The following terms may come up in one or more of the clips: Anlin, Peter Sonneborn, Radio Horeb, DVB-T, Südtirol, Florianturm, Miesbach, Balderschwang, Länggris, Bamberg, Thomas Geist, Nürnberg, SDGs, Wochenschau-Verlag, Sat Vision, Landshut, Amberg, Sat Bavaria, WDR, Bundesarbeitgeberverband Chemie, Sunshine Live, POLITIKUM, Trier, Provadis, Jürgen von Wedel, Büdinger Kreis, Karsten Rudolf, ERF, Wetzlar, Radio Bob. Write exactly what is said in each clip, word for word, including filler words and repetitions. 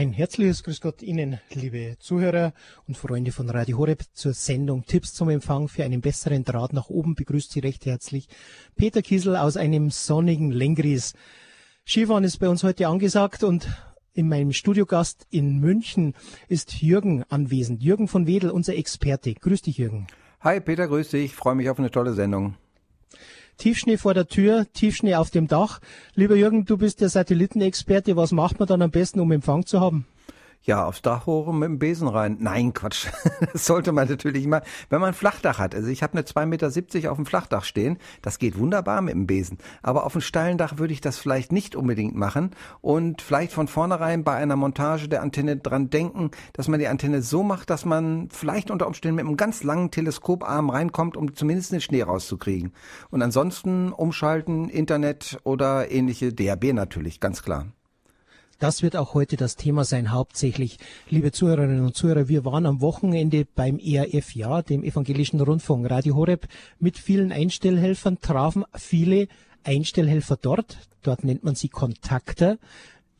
Ein herzliches Grüß Gott Ihnen, liebe Zuhörer und Freunde von Radio Horeb, zur Sendung Tipps zum Empfang für einen besseren Draht nach oben begrüßt Sie recht herzlich Peter Kiesel aus einem sonnigen Länggris. Skifahren ist bei uns heute angesagt und in meinem Studiogast in München ist Jürgen anwesend. Jürgen von Wedel, unser Experte. Grüß dich, Jürgen. Hi Peter, grüß dich. Ich freue mich auf eine tolle Sendung. Tiefschnee vor der Tür, Tiefschnee auf dem Dach. Lieber Jürgen, du bist der Satellitenexperte. Was macht man dann am besten, um Empfang zu haben? Ja, aufs Dach hoch und mit dem Besen rein. Nein, Quatsch. Das sollte man natürlich immer, wenn man ein Flachdach hat. Also ich habe eine zwei Meter siebzig auf dem Flachdach stehen. Das geht wunderbar mit dem Besen. Aber auf dem steilen Dach würde ich das vielleicht nicht unbedingt machen. Und vielleicht von vornherein bei einer Montage der Antenne dran denken, dass man die Antenne so macht, dass man vielleicht unter Umständen mit einem ganz langen Teleskoparm reinkommt, um zumindest den Schnee rauszukriegen. Und ansonsten umschalten, Internet oder ähnliche, D A B natürlich, ganz klar. Das wird auch heute das Thema sein, hauptsächlich. Liebe Zuhörerinnen und Zuhörer, wir waren am Wochenende beim E R F, ja, dem Evangelischen Rundfunk, Radio Horeb, mit vielen Einstellhelfern, trafen viele Einstellhelfer dort, dort nennt man sie Kontakter,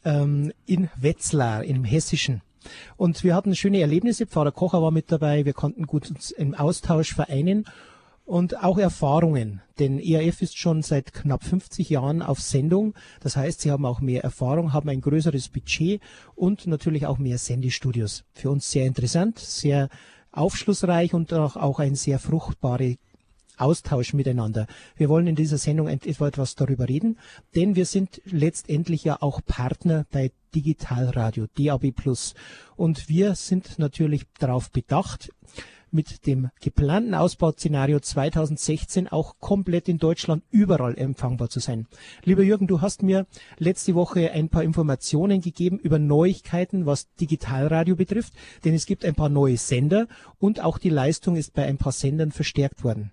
ähm, in Wetzlar, im Hessischen. Und wir hatten schöne Erlebnisse, Pfarrer Kocher war mit dabei, wir konnten gut uns im Austausch vereinen. Und auch Erfahrungen, denn E R F ist schon seit knapp fünfzig Jahren auf Sendung. Das heißt, sie haben auch mehr Erfahrung, haben ein größeres Budget und natürlich auch mehr Sendestudios. Für uns sehr interessant, sehr aufschlussreich und auch ein sehr fruchtbarer Austausch miteinander. Wir wollen in dieser Sendung etwas darüber reden, denn wir sind letztendlich ja auch Partner bei Digitalradio, D A B plus. Und wir sind natürlich darauf bedacht, mit dem geplanten Ausbauszenario zweitausendsechzehn auch komplett in Deutschland überall empfangbar zu sein. Lieber Jürgen, du hast mir letzte Woche ein paar Informationen gegeben über Neuigkeiten, was Digitalradio betrifft, denn es gibt ein paar neue Sender und auch die Leistung ist bei ein paar Sendern verstärkt worden.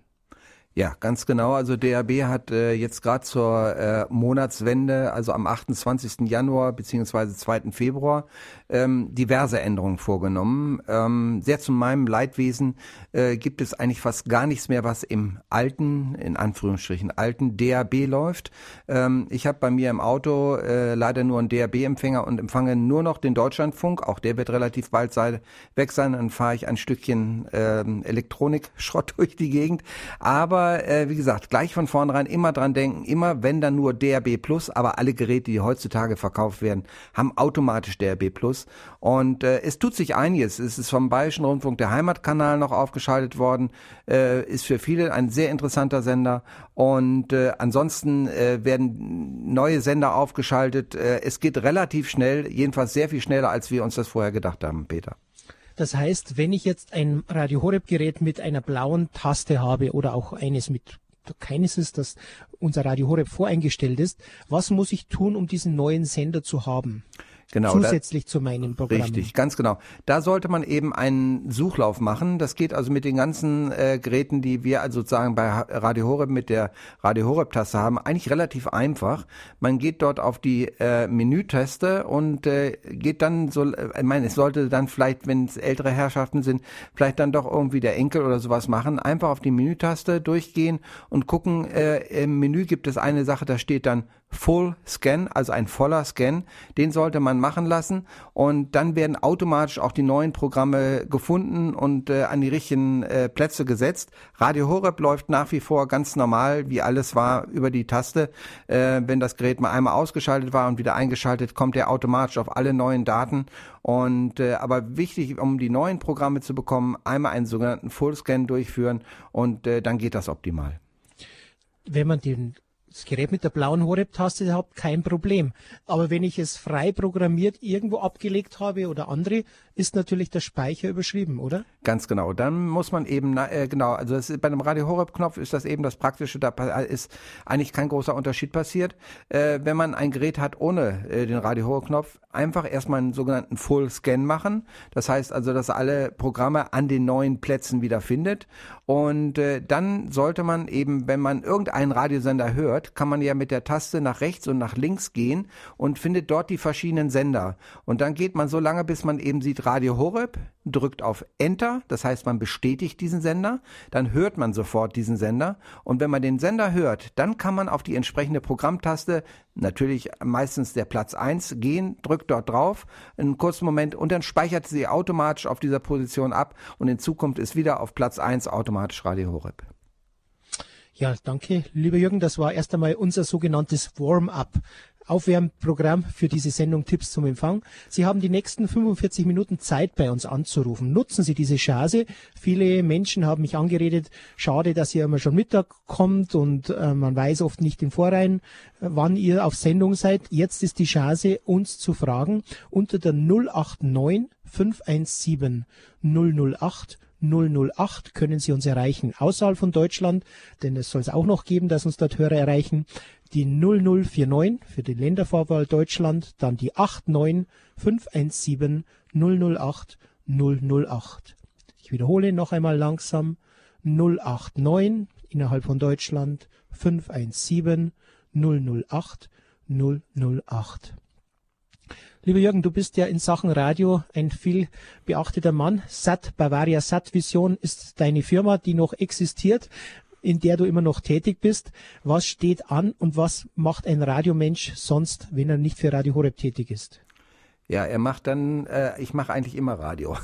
Ja, ganz genau. Also D A B hat äh, jetzt gerade zur äh, Monatswende, also am achtundzwanzigsten Januar bzw. zweiten Februar, ähm, diverse Änderungen vorgenommen. Ähm, sehr zu meinem Leidwesen äh, gibt es eigentlich fast gar nichts mehr, was im alten, in Anführungsstrichen alten D A B läuft. Ähm, ich habe bei mir im Auto äh, leider nur einen D A B-Empfänger und empfange nur noch den Deutschlandfunk. Auch der wird relativ bald sei, weg sein. Dann fahre ich ein Stückchen äh, Elektronikschrott durch die Gegend. Aber wie gesagt, gleich von vornherein immer dran denken, immer wenn dann nur D A B plus, aber alle Geräte, die heutzutage verkauft werden, haben automatisch D A B plus. Und äh, es tut sich einiges. Es ist vom Bayerischen Rundfunk der Heimatkanal noch aufgeschaltet worden, äh, ist für viele ein sehr interessanter Sender. Und äh, ansonsten äh, werden neue Sender aufgeschaltet. Äh, es geht relativ schnell, jedenfalls sehr viel schneller, als wir uns das vorher gedacht haben, Peter. Das heißt, wenn ich jetzt ein Radio Horeb-Gerät mit einer blauen Taste habe oder auch eines mit, keines ist, das unser Radio Horeb voreingestellt ist, was muss ich tun, um diesen neuen Sender zu haben? Genau, zusätzlich da, zu meinen Programmen. Richtig, ganz genau. Da sollte man eben einen Suchlauf machen. Das geht also mit den ganzen äh, Geräten, die wir also sozusagen bei Radio Horeb mit der Radio Horeb-Taste haben, eigentlich relativ einfach. Man geht dort auf die äh, Menütaste und äh, geht dann so, äh, ich meine, es sollte dann vielleicht, wenn es ältere Herrschaften sind, vielleicht dann doch irgendwie der Enkel oder sowas machen. Einfach auf die Menütaste durchgehen und gucken, äh, im Menü gibt es eine Sache, da steht dann Full Scan, also ein voller Scan, den sollte man machen lassen und dann werden automatisch auch die neuen Programme gefunden und äh, an die richtigen äh, Plätze gesetzt. Radio Horeb läuft nach wie vor ganz normal, wie alles war, über die Taste. Äh, wenn das Gerät mal einmal ausgeschaltet war und wieder eingeschaltet, kommt er automatisch auf alle neuen Daten. Und äh, aber wichtig, um die neuen Programme zu bekommen, einmal einen sogenannten Full Scan durchführen und äh, dann geht das optimal. Wenn man den Das Gerät mit der blauen Horeb-Taste hat kein Problem. Aber wenn ich es frei programmiert irgendwo abgelegt habe oder andere, ist natürlich der Speicher überschrieben, oder? Ganz genau. Dann muss man eben, äh, genau, also das ist, bei einem Radio Horeb-Knopf ist das eben das Praktische, da ist eigentlich kein großer Unterschied passiert. Äh, wenn man ein Gerät hat ohne äh, den Radio Horeb-Knopf, einfach erstmal einen sogenannten Full-Scan machen. Das heißt also, dass alle Programme an den neuen Plätzen wieder findet. Und äh, dann sollte man eben, wenn man irgendeinen Radiosender hört, hört, kann man ja mit der Taste nach rechts und nach links gehen und findet dort die verschiedenen Sender. Und dann geht man so lange, bis man eben sieht Radio Horeb, drückt auf Enter, das heißt, man bestätigt diesen Sender, dann hört man sofort diesen Sender. Und wenn man den Sender hört, dann kann man auf die entsprechende Programmtaste, natürlich meistens der Platz eins, gehen, drückt dort drauf, einen kurzen Moment, und dann speichert sie automatisch auf dieser Position ab und in Zukunft ist wieder auf Platz eins automatisch Radio Horeb. Ja, danke, lieber Jürgen. Das war erst einmal unser sogenanntes Warm-up. Aufwärmprogramm für diese Sendung Tipps zum Empfang. Sie haben die nächsten fünfundvierzig Minuten Zeit, bei uns anzurufen. Nutzen Sie diese Chance. Viele Menschen haben mich angeredet, schade, dass ihr immer schon Mittag kommt und äh, man weiß oft nicht im Vorrein, wann ihr auf Sendung seid. Jetzt ist die Chance, uns zu fragen unter der null acht neun, fünf eins sieben, null null acht null null acht können Sie uns erreichen. Außerhalb von Deutschland, denn es soll es auch noch geben, dass uns dort Hörer erreichen. Die null null vier neun für den Ländervorwahl Deutschland, dann die acht neun, fünf eins sieben, null null acht null null acht. Ich wiederhole noch einmal langsam. null acht neun innerhalb von Deutschland, fünf eins sieben, null null acht null null acht. Lieber Jürgen, du bist ja in Sachen Radio ein viel beachteter Mann. Sat Bavaria, Sat Vision ist deine Firma, die noch existiert, in der du immer noch tätig bist. Was steht an und was macht ein Radiomensch sonst, wenn er nicht für Radio Horeb tätig ist? Ja, er macht dann, äh, ich mache eigentlich immer Radio.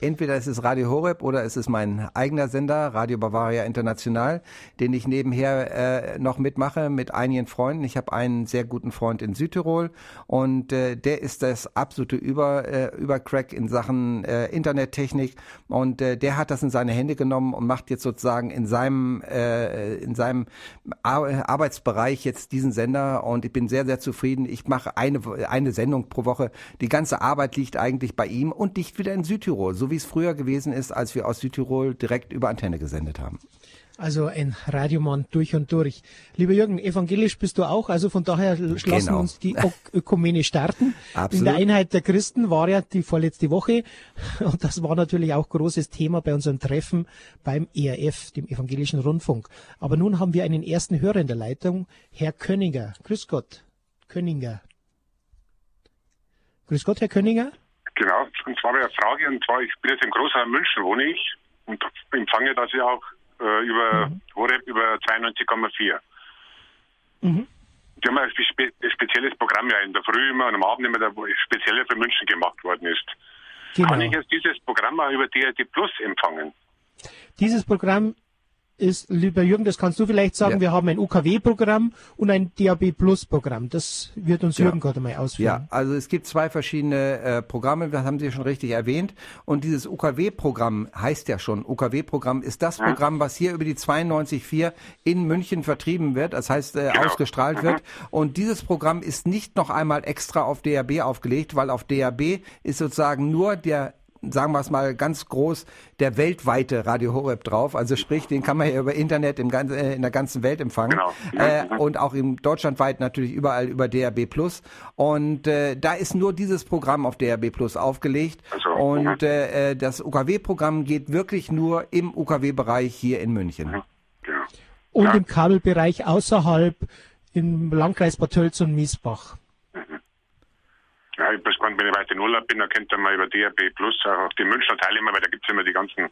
Entweder es ist Radio Horeb oder es ist mein eigener Sender, Radio Bavaria International, den ich nebenher äh, noch mitmache mit einigen Freunden. Ich habe einen sehr guten Freund in Südtirol und äh, der ist das absolute Über, äh, Übercrack in Sachen äh, Internettechnik und äh, der hat das in seine Hände genommen und macht jetzt sozusagen in seinem, äh, in seinem Ar- Arbeitsbereich jetzt diesen Sender und ich bin sehr, sehr zufrieden. Ich mache eine, eine Sendung pro Woche. Die ganze Arbeit liegt eigentlich bei ihm und liegt wieder in Südtirol, so wie es früher gewesen ist, als wir aus Südtirol direkt über Antenne gesendet haben. Also ein Radiomann durch und durch. Lieber Jürgen, evangelisch bist du auch, also von daher lassen genau. uns die Ö- Ökumene starten. Absolut. In der Einheit der Christen war ja die vorletzte Woche und das war natürlich auch großes Thema bei unserem Treffen beim E R F, dem Evangelischen Rundfunk. Aber nun haben wir einen ersten Hörer in der Leitung, Herr Köninger. Grüß Gott, Köninger. Grüß Gott, Herr Köninger. Genau, und zwar eine Frage, und zwar, ich bin jetzt im Großraum München, wohne ich, und empfange das ja auch äh, über mhm. Horeb, über zweiundneunzig Komma vier. Mhm. Die haben ein spe- spezielles Programm ja in der Früh immer und am Abend immer, der speziell für München gemacht worden ist. Genau. Kann ich jetzt dieses Programm auch über D R D Plus empfangen? Dieses Programm ist, lieber Jürgen, das kannst du vielleicht sagen, ja. Wir haben ein U K W-Programm und ein D A B-Plus-Programm. Das wird uns ja. Jürgen gerade mal ausführen. Ja, also es gibt zwei verschiedene äh, Programme, das haben Sie schon richtig erwähnt. Und dieses U K W-Programm heißt ja schon, U K W-Programm ist das ja. Programm, was hier über die zweiundneunzig Komma vier in München vertrieben wird, das heißt äh, genau. ausgestrahlt mhm. wird. Und dieses Programm ist nicht noch einmal extra auf D A B aufgelegt, weil auf D A B ist sozusagen nur der, sagen wir es mal ganz groß, der weltweite Radio Horeb drauf. Also sprich, den kann man ja über Internet im ganzen, äh, in der ganzen Welt empfangen. Genau. Äh, und auch im deutschlandweit natürlich überall über D A B plus. Und äh, da ist nur dieses Programm auf D A B plus aufgelegt. Also, und äh, das U K W-Programm geht wirklich nur im U K W-Bereich hier in München. Ja. Ja. Und im Kabelbereich außerhalb im Landkreis Bad Tölz und Miesbach. Ja, ich bin gespannt, wenn ich weiter in Urlaub bin, dann könnt ihr mal über D R B Plus auch auf die Münchner teilnehmen, weil da gibt es immer die ganzen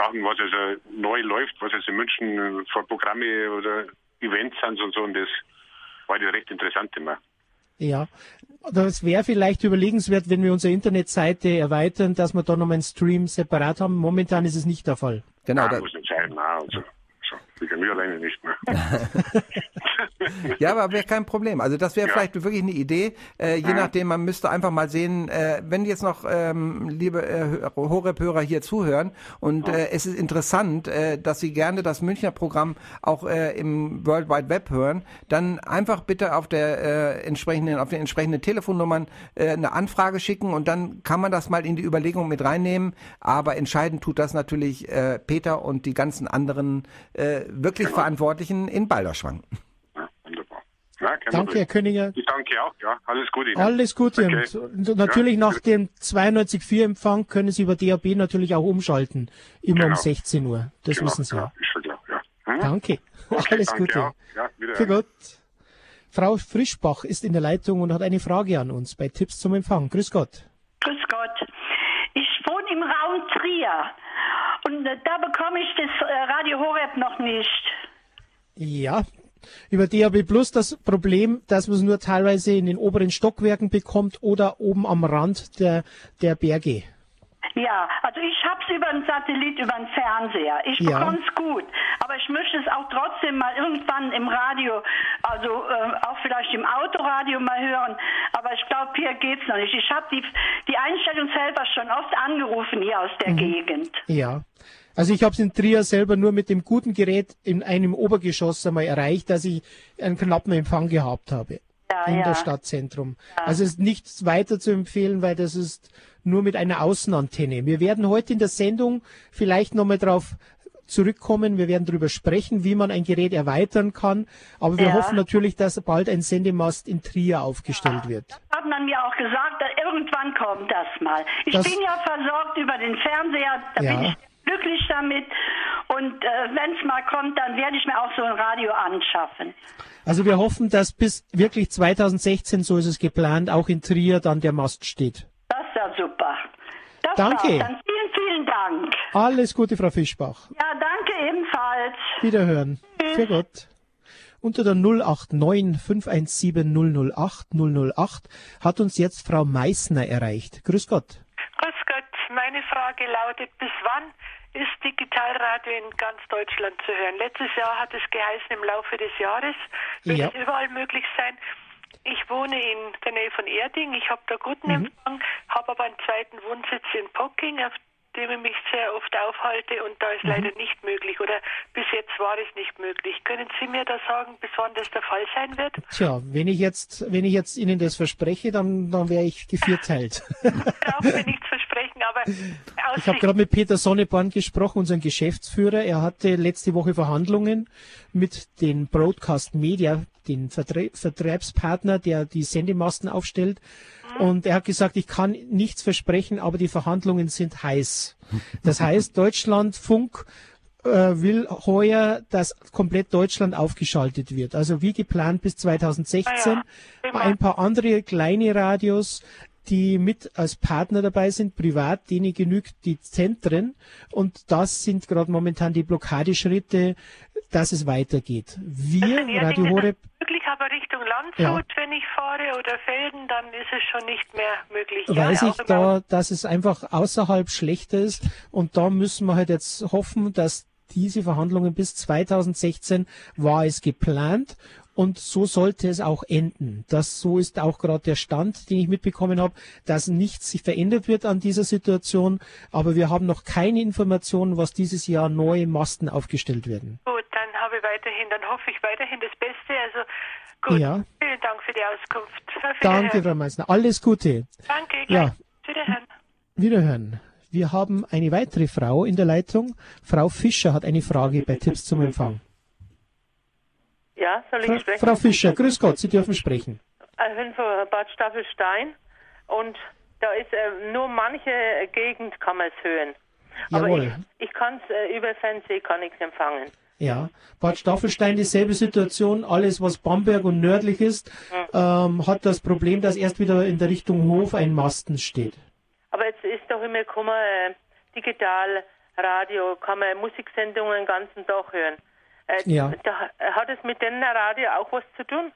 Sachen, was also neu läuft, was jetzt in München vor Programme oder Events sind und so, und das war ja recht interessant immer. Ja, das wäre vielleicht überlegenswert, wenn wir unsere Internetseite erweitern, dass wir da nochmal einen Stream separat haben. Momentan ist es nicht der Fall. Genau. Ja, muss nicht sein, nein, also. Ich kann mich alleine nicht mehr. Ja, aber wäre kein Problem. Also das wäre ja. vielleicht wirklich eine Idee. Äh, je mhm. nachdem, man müsste einfach mal sehen, äh, wenn jetzt noch ähm, liebe äh, Horeb-Hörer hier zuhören und mhm. äh, es ist interessant, äh, dass Sie gerne das Münchner Programm auch äh, im World Wide Web hören, dann einfach bitte auf der äh, entsprechenden, auf den entsprechenden Telefonnummern äh, eine Anfrage schicken und dann kann man das mal in die Überlegung mit reinnehmen. Aber entscheidend tut das natürlich äh, Peter und die ganzen anderen äh, wirklich genau. Verantwortlichen in Balderschwang. Ja, wunderbar. Ja, danke, Problem. Herr Köninger. Ich danke auch. Ja, alles Gute Ihnen. Alles Gute. Okay. Natürlich ja. nach dem zweiundneunzig Komma vier-Empfang können Sie über D A B natürlich auch umschalten. Immer genau. um sechzehn Uhr. Das genau. wissen Sie ja. ja. Ist schon klar. Ja. Hm? Danke. Okay, alles danke, Gute. Ja. Ja, für Gott. Frau Frischbach ist in der Leitung und hat eine Frage an uns bei Tipps zum Empfang. Grüß Gott. Grüß Gott. Ich wohne im Raum Trier und da bekomme ich das Radio Horeb noch nicht. Ja, über D A B Plus das Problem, dass man es nur teilweise in den oberen Stockwerken bekommt oder oben am Rand der, der Berge. Ja, also ich habe es über einen Satellit, über einen Fernseher. Ich ja. bekomme es gut, aber ich möchte es auch trotzdem mal irgendwann im Radio, also äh, auch vielleicht im Autoradio mal hören, aber ich glaube, hier geht es noch nicht. Ich habe die, die Einstellungshelfer schon oft angerufen hier aus der mhm. Gegend. Ja. Also ich habe es in Trier selber nur mit dem guten Gerät in einem Obergeschoss einmal erreicht, dass ich einen knappen Empfang gehabt habe ja, in ja. der Stadtzentrum. Ja. Also es ist nichts weiter zu empfehlen, weil das ist nur mit einer Außenantenne. Wir werden heute in der Sendung vielleicht nochmal drauf zurückkommen. Wir werden darüber sprechen, wie man ein Gerät erweitern kann. Aber wir ja. hoffen natürlich, dass bald ein Sendemast in Trier aufgestellt ja. wird. Das hat man mir auch gesagt, dass irgendwann kommt das mal. Ich das bin ja versorgt über den Fernseher, da ja. bin ich glücklich damit und äh, wenn es mal kommt, dann werde ich mir auch so ein Radio anschaffen. Also wir hoffen, dass bis wirklich zweitausendsechzehn, so ist es geplant, auch in Trier dann der Mast steht. Das ist ja super. Das danke. Dann vielen, vielen Dank. Alles Gute, Frau Fischbach. Ja, danke ebenfalls. Wiederhören. Tschüss. Für Gott. Unter der null acht neun, fünf eins sieben, null null acht, null null acht hat uns jetzt Frau Meißner erreicht. Grüß Gott. Grüß Gott. Meine Frage lautet, bis wann ist Digitalradio in ganz Deutschland zu hören? Letztes Jahr hat es geheißen, im Laufe des Jahres wird ja. es überall möglich sein. Ich wohne in der Nähe von Erding, ich habe da guten mhm. Empfang, habe aber einen zweiten Wohnsitz in Pocking, auf dem ich mich sehr oft aufhalte und da ist mhm. leider nicht möglich oder bis jetzt war es nicht möglich. Können Sie mir da sagen, bis wann das der Fall sein wird? Tja, wenn ich jetzt, wenn ich jetzt Ihnen das verspreche, dann, dann wäre ich gevierteilt. Darauf bin ich zu Aber ich habe gerade mit Peter Sonneborn gesprochen, unseren Geschäftsführer. Er hatte letzte Woche Verhandlungen mit den Broadcast Media, den Vertre- Vertriebspartner, der die Sendemasten aufstellt. Mhm. Und er hat gesagt, ich kann nichts versprechen, aber die Verhandlungen sind heiß. Das heißt, Deutschlandfunk äh, will heuer, dass komplett Deutschland aufgeschaltet wird. Also wie geplant bis zweitausendsechzehn. Ah ja, ein paar andere kleine Radios, die mit als Partner dabei sind, privat, denen genügt die Zentren und das sind gerade momentan die Blockadeschritte, dass es weitergeht. Wir, Radio Horeb... möglich, aber Richtung Landshut, ja. wenn ich fahre oder Felden, dann ist es schon nicht mehr möglich. Weiß ja, ich da, dass es einfach außerhalb schlechter ist und da müssen wir halt jetzt hoffen, dass diese Verhandlungen bis zweitausendsechzehn war es geplant. Und so sollte es auch enden. Das, so ist auch gerade der Stand, den ich mitbekommen habe, dass nichts sich verändert wird an dieser Situation. Aber wir haben noch keine Informationen, was dieses Jahr neue Masten aufgestellt werden. Gut, dann habe ich weiterhin, dann hoffe ich weiterhin das Beste. Also gut, ja. vielen Dank für die Auskunft. Auf Danke, Frau Meißner. Alles Gute. Danke, ja. Wiederhören. Wiederhören. Wir haben eine weitere Frau in der Leitung. Frau Fischer hat eine Frage bei Tipps zum Empfang. Ja, soll ich Fra- sprechen? Frau Fischer, grüß Gott, Sie dürfen sprechen. Ich bin von Bad Staffelstein und da ist äh, nur manche Gegend kann man es hören. Jawohl. Aber ich, ich kann es äh, über Fernsehen kann ich es empfangen. Ja, Bad Staffelstein, dieselbe Situation, alles was Bamberg und nördlich ist, mhm. ähm, hat das Problem, dass erst wieder in der Richtung Hof ein Masten steht. Aber jetzt ist doch immer gekommen, äh, digital, Radio, kann man Musiksendungen den ganzen Tag hören. Äh, ja. Da hat es mit dem Radio auch was zu tun?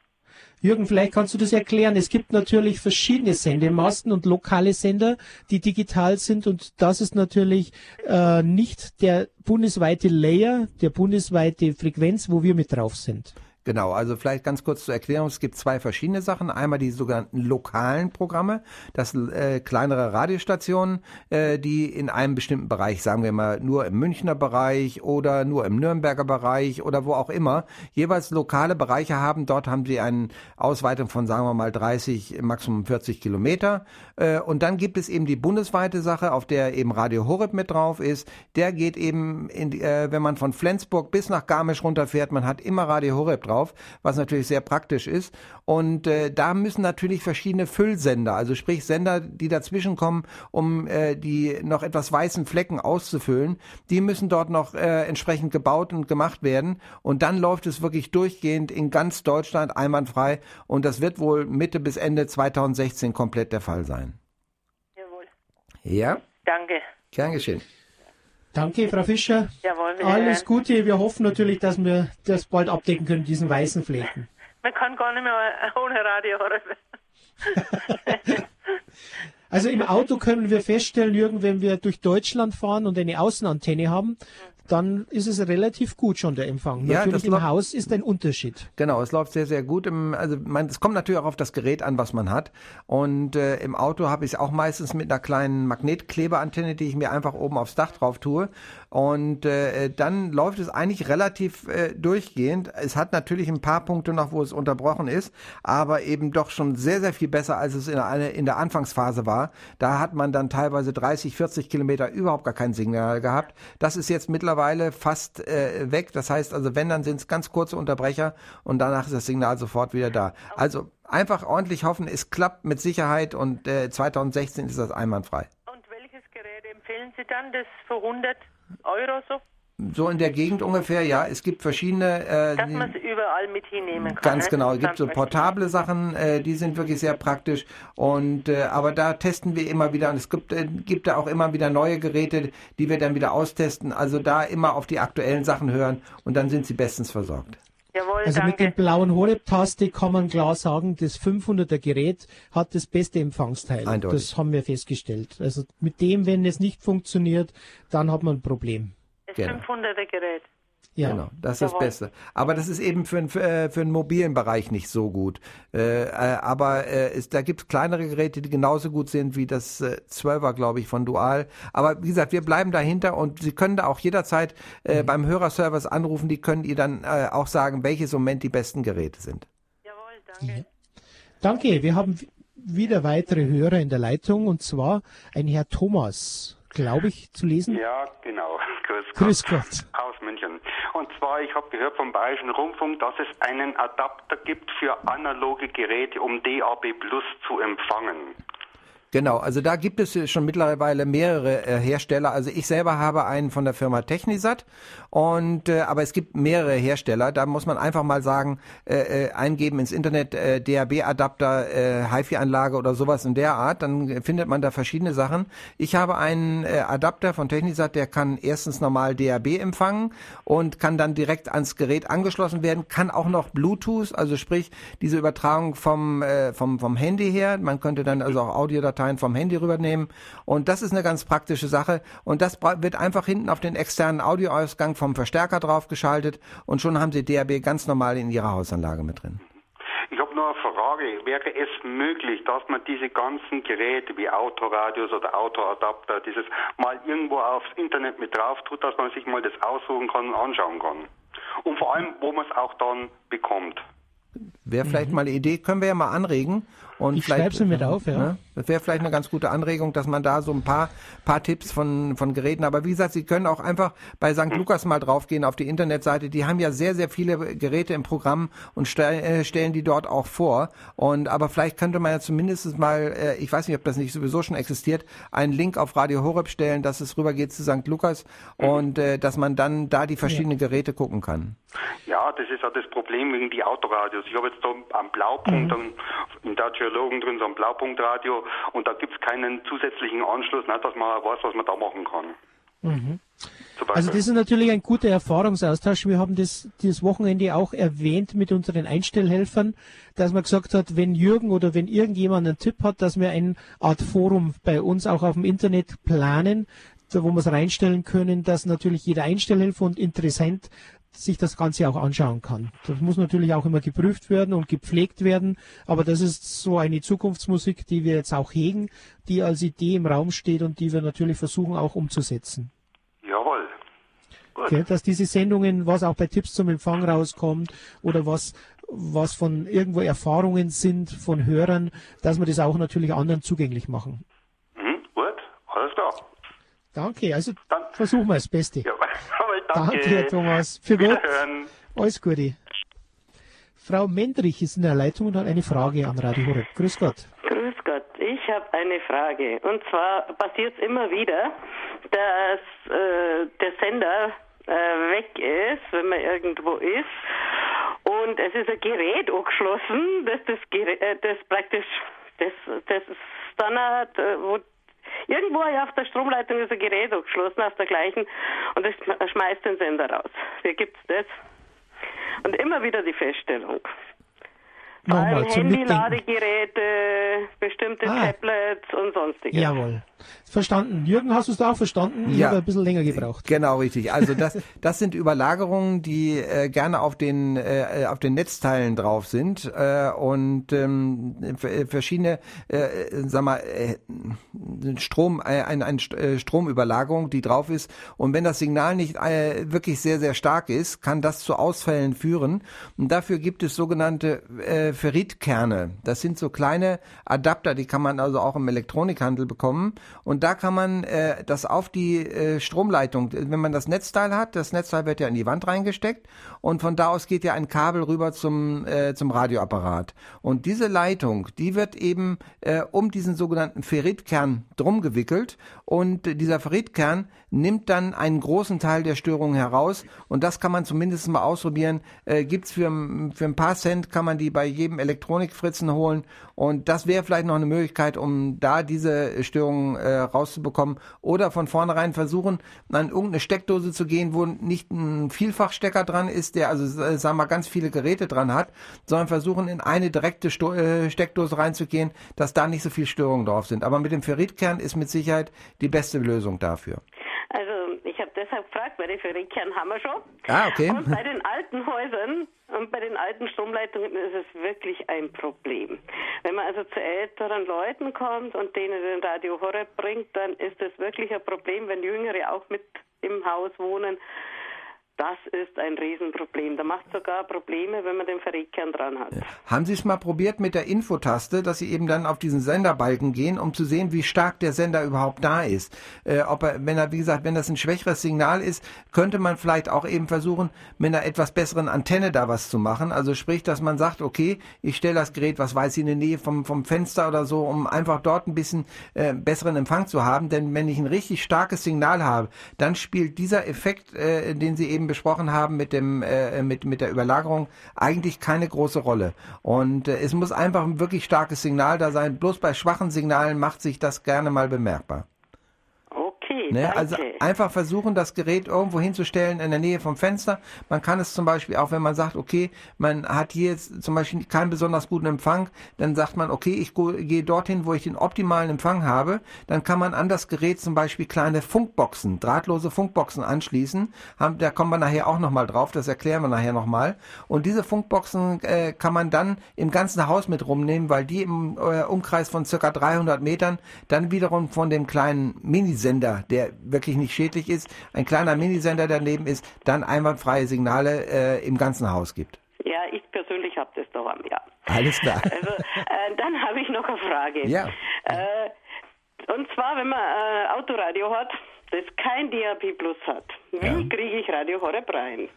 Jürgen, vielleicht kannst du das erklären. Es gibt natürlich verschiedene Sendemasten und lokale Sender, die digital sind und das ist natürlich äh, nicht der bundesweite Layer, der bundesweite Frequenz, wo wir mit drauf sind. Genau, also vielleicht ganz kurz zur Erklärung, es gibt zwei verschiedene Sachen. Einmal die sogenannten lokalen Programme, das äh, kleinere Radiostationen, äh, die in einem bestimmten Bereich, sagen wir mal nur im Münchner Bereich oder nur im Nürnberger Bereich oder wo auch immer, jeweils lokale Bereiche haben. Dort haben sie eine Ausweitung von, sagen wir mal, dreißig, maximum vierzig Kilometer. Äh, und dann gibt es eben die bundesweite Sache, auf der eben Radio Horeb mit drauf ist. Der geht eben, in, äh, wenn man von Flensburg bis nach Garmisch runterfährt, man hat immer Radio Horeb drauf. auf, was natürlich sehr praktisch ist. Und äh, da müssen natürlich verschiedene Füllsender, also sprich Sender, die dazwischen kommen, um äh, die noch etwas weißen Flecken auszufüllen, die müssen dort noch äh, entsprechend gebaut und gemacht werden. Und dann läuft es wirklich durchgehend in ganz Deutschland einwandfrei. Und das wird wohl Mitte bis Ende zweitausendsechzehn komplett der Fall sein. Jawohl. Ja. Danke. Gern geschehen. Danke, Frau Fischer. Jawohl, alles Gute. Wir hoffen natürlich, dass wir das bald abdecken können, diesen weißen Flecken. Man kann gar nicht mehr ohne Radio Horeb. Also im Auto können wir feststellen, Jürgen, wenn wir durch Deutschland fahren und eine Außenantenne haben, dann ist es relativ gut schon, der Empfang. Ja, natürlich im Haus ist ein Unterschied. Genau, es läuft sehr, sehr gut. Im, also man, es kommt natürlich auch auf das Gerät an, was man hat. Und äh, im Auto habe ich es auch meistens mit einer kleinen Magnetkleberantenne, die ich mir einfach oben aufs Dach drauf tue. Und äh, dann läuft es eigentlich relativ äh, durchgehend. Es hat natürlich ein paar Punkte noch, wo es unterbrochen ist, aber eben doch schon sehr, sehr viel besser, als es in der, in der Anfangsphase war. Da hat man dann teilweise dreißig, vierzig Kilometer überhaupt gar kein Signal gehabt. Das ist jetzt mittlerweile fast äh, weg. Das heißt also, wenn, dann sind es ganz kurze Unterbrecher und danach ist das Signal sofort wieder da. Also einfach ordentlich hoffen, es klappt mit Sicherheit und äh, zweitausendsechzehn ist das einwandfrei. Und welches Gerät empfehlen Sie dann? Das für hundert Euro so? So in der Gegend ungefähr, ja. Es gibt verschiedene... Äh, dass man es überall mit hinnehmen kann. Ganz genau. Es gibt so portable Sachen, äh, die sind wirklich sehr praktisch. Und äh, aber da testen wir immer wieder. Und es gibt, äh, gibt da auch immer wieder neue Geräte, die wir dann wieder austesten. Also da immer auf die aktuellen Sachen hören und dann sind sie bestens versorgt. Jawohl, also danke. Mit der blauen Horeb-Taste kann man klar sagen, das fünfhunderter-Gerät hat das beste Empfangsteil. Eindeutig. Das haben wir festgestellt. Also mit dem, wenn es nicht funktioniert, dann hat man ein Problem. Das genau. fünfhunderter-Gerät. Ja, genau, das ist das Beste. Aber das ist eben für, für, für den mobilen Bereich nicht so gut. Äh, aber äh, ist, da gibt es kleinere Geräte, die genauso gut sind wie das äh, zwölfer, glaube ich, von Dual. Aber wie gesagt, wir bleiben dahinter und Sie können da auch jederzeit äh, mhm. beim Hörerservice anrufen. Die können ihr dann äh, auch sagen, welches im Moment die besten Geräte sind. Jawohl, danke. Ja. Danke, wir haben wieder weitere Hörer in der Leitung und zwar ein Herr Thomas, glaube ich, zu lesen. Ja, genau. Grüß Gott. Grüß Gott. Aus München. Und zwar, ich habe gehört vom Bayerischen Rundfunk, dass es einen Adapter gibt für analoge Geräte, um D A B Plus zu empfangen. Genau, also da gibt es schon mittlerweile mehrere äh, Hersteller. Also ich selber habe einen von der Firma Technisat, und äh, aber es gibt mehrere Hersteller. Da muss man einfach mal sagen, äh, äh, eingeben ins Internet äh, D A B-Adapter, äh, HiFi-Anlage oder sowas in der Art. Dann findet man da verschiedene Sachen. Ich habe einen äh, Adapter von Technisat, der kann erstens normal D A B empfangen und kann dann direkt ans Gerät angeschlossen werden. Kann auch noch Bluetooth, also sprich diese Übertragung vom äh, vom vom Handy her. Man könnte dann also auch Audiodateien vom Handy rübernehmen und das ist eine ganz praktische Sache und das wird einfach hinten auf den externen Audioausgang vom Verstärker draufgeschaltet und schon haben Sie D A B ganz normal in Ihrer Hausanlage mit drin. Ich habe nur eine Frage, wäre es möglich, dass man diese ganzen Geräte wie Autoradios oder Autoadapter, dieses mal irgendwo aufs Internet mit drauf tut, dass man sich mal das aussuchen kann und anschauen kann und vor allem, wo man es auch dann bekommt? Wäre vielleicht mhm. mal eine Idee, können wir ja mal anregen. Und ich schreibe sie mit auf, ja. Ne, das wäre vielleicht eine ganz gute Anregung, dass man da so ein paar, paar Tipps von, von Geräten, aber wie gesagt, Sie können auch einfach bei Sankt Lukas mal draufgehen auf die Internetseite, die haben ja sehr, sehr viele Geräte im Programm und stell, stellen die dort auch vor. Und aber vielleicht könnte man ja zumindest mal, ich weiß nicht, ob das nicht sowieso schon existiert, einen Link auf Radio Horeb stellen, dass es rübergeht zu Sankt Lukas und dass man dann da die verschiedenen Geräte gucken kann. Ja, das ist ja das Problem wegen die Autoradios. Ich habe jetzt da am Blaupunkt mhm. im Deutschlandfunk drin so ein Blaupunktradio und da gibt es keinen zusätzlichen Anschluss, nicht, dass man weiß, was man da machen kann. Mhm. Also das ist natürlich ein guter Erfahrungsaustausch. Wir haben das dieses Wochenende auch erwähnt mit unseren Einstellhelfern, dass man gesagt hat, wenn Jürgen oder wenn irgendjemand einen Tipp hat, dass wir eine Art Forum bei uns auch auf dem Internet planen, wo wir es reinstellen können, dass natürlich jeder Einstellhelfer und Interessent sich das Ganze auch anschauen kann. Das muss natürlich auch immer geprüft werden und gepflegt werden, aber das ist so eine Zukunftsmusik, die wir jetzt auch hegen, die als Idee im Raum steht und die wir natürlich versuchen auch umzusetzen. Jawohl. Okay, dass diese Sendungen, was auch bei Tipps zum Empfang rauskommt oder was, was von irgendwo Erfahrungen sind von Hörern, dass wir das auch natürlich anderen zugänglich machen. Mhm, gut, alles klar. Danke, also dann versuchen wir das Beste. Ja. Danke, Herr Thomas. Für Gott. Alles Gute. Frau Mendrich ist in der Leitung und hat eine Frage an Radio Horeb. Grüß Gott. Grüß Gott. Ich habe eine Frage. Und zwar passiert es immer wieder, dass äh, der Sender äh, weg ist, wenn man irgendwo ist. Und es ist ein Gerät angeschlossen, das, das, äh, das praktisch, das, das ist Standard, wo irgendwo auf der Stromleitung ist ein Gerät angeschlossen, auf der gleichen, und das schmeißt den Sender raus. Hier gibt's das. Und immer wieder die Feststellung. Nochmal zum Mitdenken. Handy-Ladegeräte, bestimmte ah. Tablets und sonstiges. Jawohl. Verstanden. Jürgen, hast du es auch verstanden? Ja. Ich habe ein bisschen länger gebraucht. Genau, richtig. Also das, das sind Überlagerungen, die äh, gerne auf den äh, auf den Netzteilen drauf sind äh, und ähm, verschiedene, äh, sag mal, äh, Strom, äh, eine ein Stromüberlagerung, die drauf ist. Und wenn das Signal nicht äh, wirklich sehr, sehr stark ist, kann das zu Ausfällen führen. Und dafür gibt es sogenannte äh, Ferritkerne. Das sind so kleine Adapter, die kann man also auch im Elektronikhandel bekommen. Und da kann man äh, das auf die äh, Stromleitung, wenn man das Netzteil hat, das Netzteil wird ja in die Wand reingesteckt und von da aus geht ja ein Kabel rüber zum äh, zum Radioapparat. Und diese Leitung, die wird eben äh, um diesen sogenannten Ferritkern drum gewickelt und äh, dieser Ferritkern nimmt dann einen großen Teil der Störung heraus und das kann man zumindest mal ausprobieren. Äh, gibt's für, für ein paar Cent, kann man die bei jedem Elektronikfritzen holen und das wäre vielleicht noch eine Möglichkeit, um da diese Störungen äh, rauszubekommen oder von vornherein versuchen, an irgendeine Steckdose zu gehen, wo nicht ein Vielfachstecker dran ist, der also, sagen wir mal, ganz viele Geräte dran hat, sondern versuchen, in eine direkte Sto- äh, Steckdose reinzugehen, dass da nicht so viel Störungen drauf sind. Aber mit dem Ferritkern ist mit Sicherheit die beste Lösung dafür. Also ich habe deshalb gefragt, weil die Ferritkern haben wir schon. Ah, okay. Und bei den alten Häusern und bei den alten Stromleitungen ist es wirklich ein Problem. Wenn man also zu älteren Leuten kommt und denen den Radio Horeb bringt, dann ist es wirklich ein Problem, wenn Jüngere auch mit im Haus wohnen. Das ist ein Riesenproblem. Da macht sogar Probleme, wenn man den Ferritkern dran hat. Haben Sie es mal probiert mit der Infotaste, dass Sie eben dann auf diesen Senderbalken gehen, um zu sehen, wie stark der Sender überhaupt da ist? Äh, ob er, wenn er, wie gesagt, wenn das ein schwächeres Signal ist, könnte man vielleicht auch eben versuchen, mit einer etwas besseren Antenne da was zu machen. Also sprich, dass man sagt, okay, ich stelle das Gerät, was weiß ich, in der Nähe vom, vom Fenster oder so, um einfach dort ein bisschen äh, besseren Empfang zu haben. Denn wenn ich ein richtig starkes Signal habe, dann spielt dieser Effekt, äh, den Sie eben besprochen haben mit dem äh, mit mit der Überlagerung eigentlich keine große Rolle und äh, es muss einfach ein wirklich starkes Signal da sein. Bloß bei schwachen Signalen macht sich das gerne mal bemerkbar. Okay, ne? Also einfach versuchen, das Gerät irgendwo hinzustellen in der Nähe vom Fenster. Man kann es zum Beispiel auch, wenn man sagt, okay, man hat hier jetzt zum Beispiel keinen besonders guten Empfang, dann sagt man, okay, ich go- gehe dorthin, wo ich den optimalen Empfang habe. Dann kann man an das Gerät zum Beispiel kleine Funkboxen, drahtlose Funkboxen anschließen. Haben, da kommen wir nachher auch nochmal drauf, das erklären wir nachher nochmal. Und diese Funkboxen äh, kann man dann im ganzen Haus mit rumnehmen, weil die im äh, Umkreis von circa dreihundert Metern dann wiederum von dem kleinen Minisender, der wirklich nicht schädlich ist, ein kleiner Minisender daneben ist, dann einwandfreie Signale äh, im ganzen Haus gibt. Ja, ich persönlich habe das daheim, ja. Alles klar. Also, äh, dann habe ich noch eine Frage. Ja. Äh, und zwar, wenn man äh, Autoradio hat, das kein D A B Plus hat, wie ja. kriege ich Radio Horeb rein?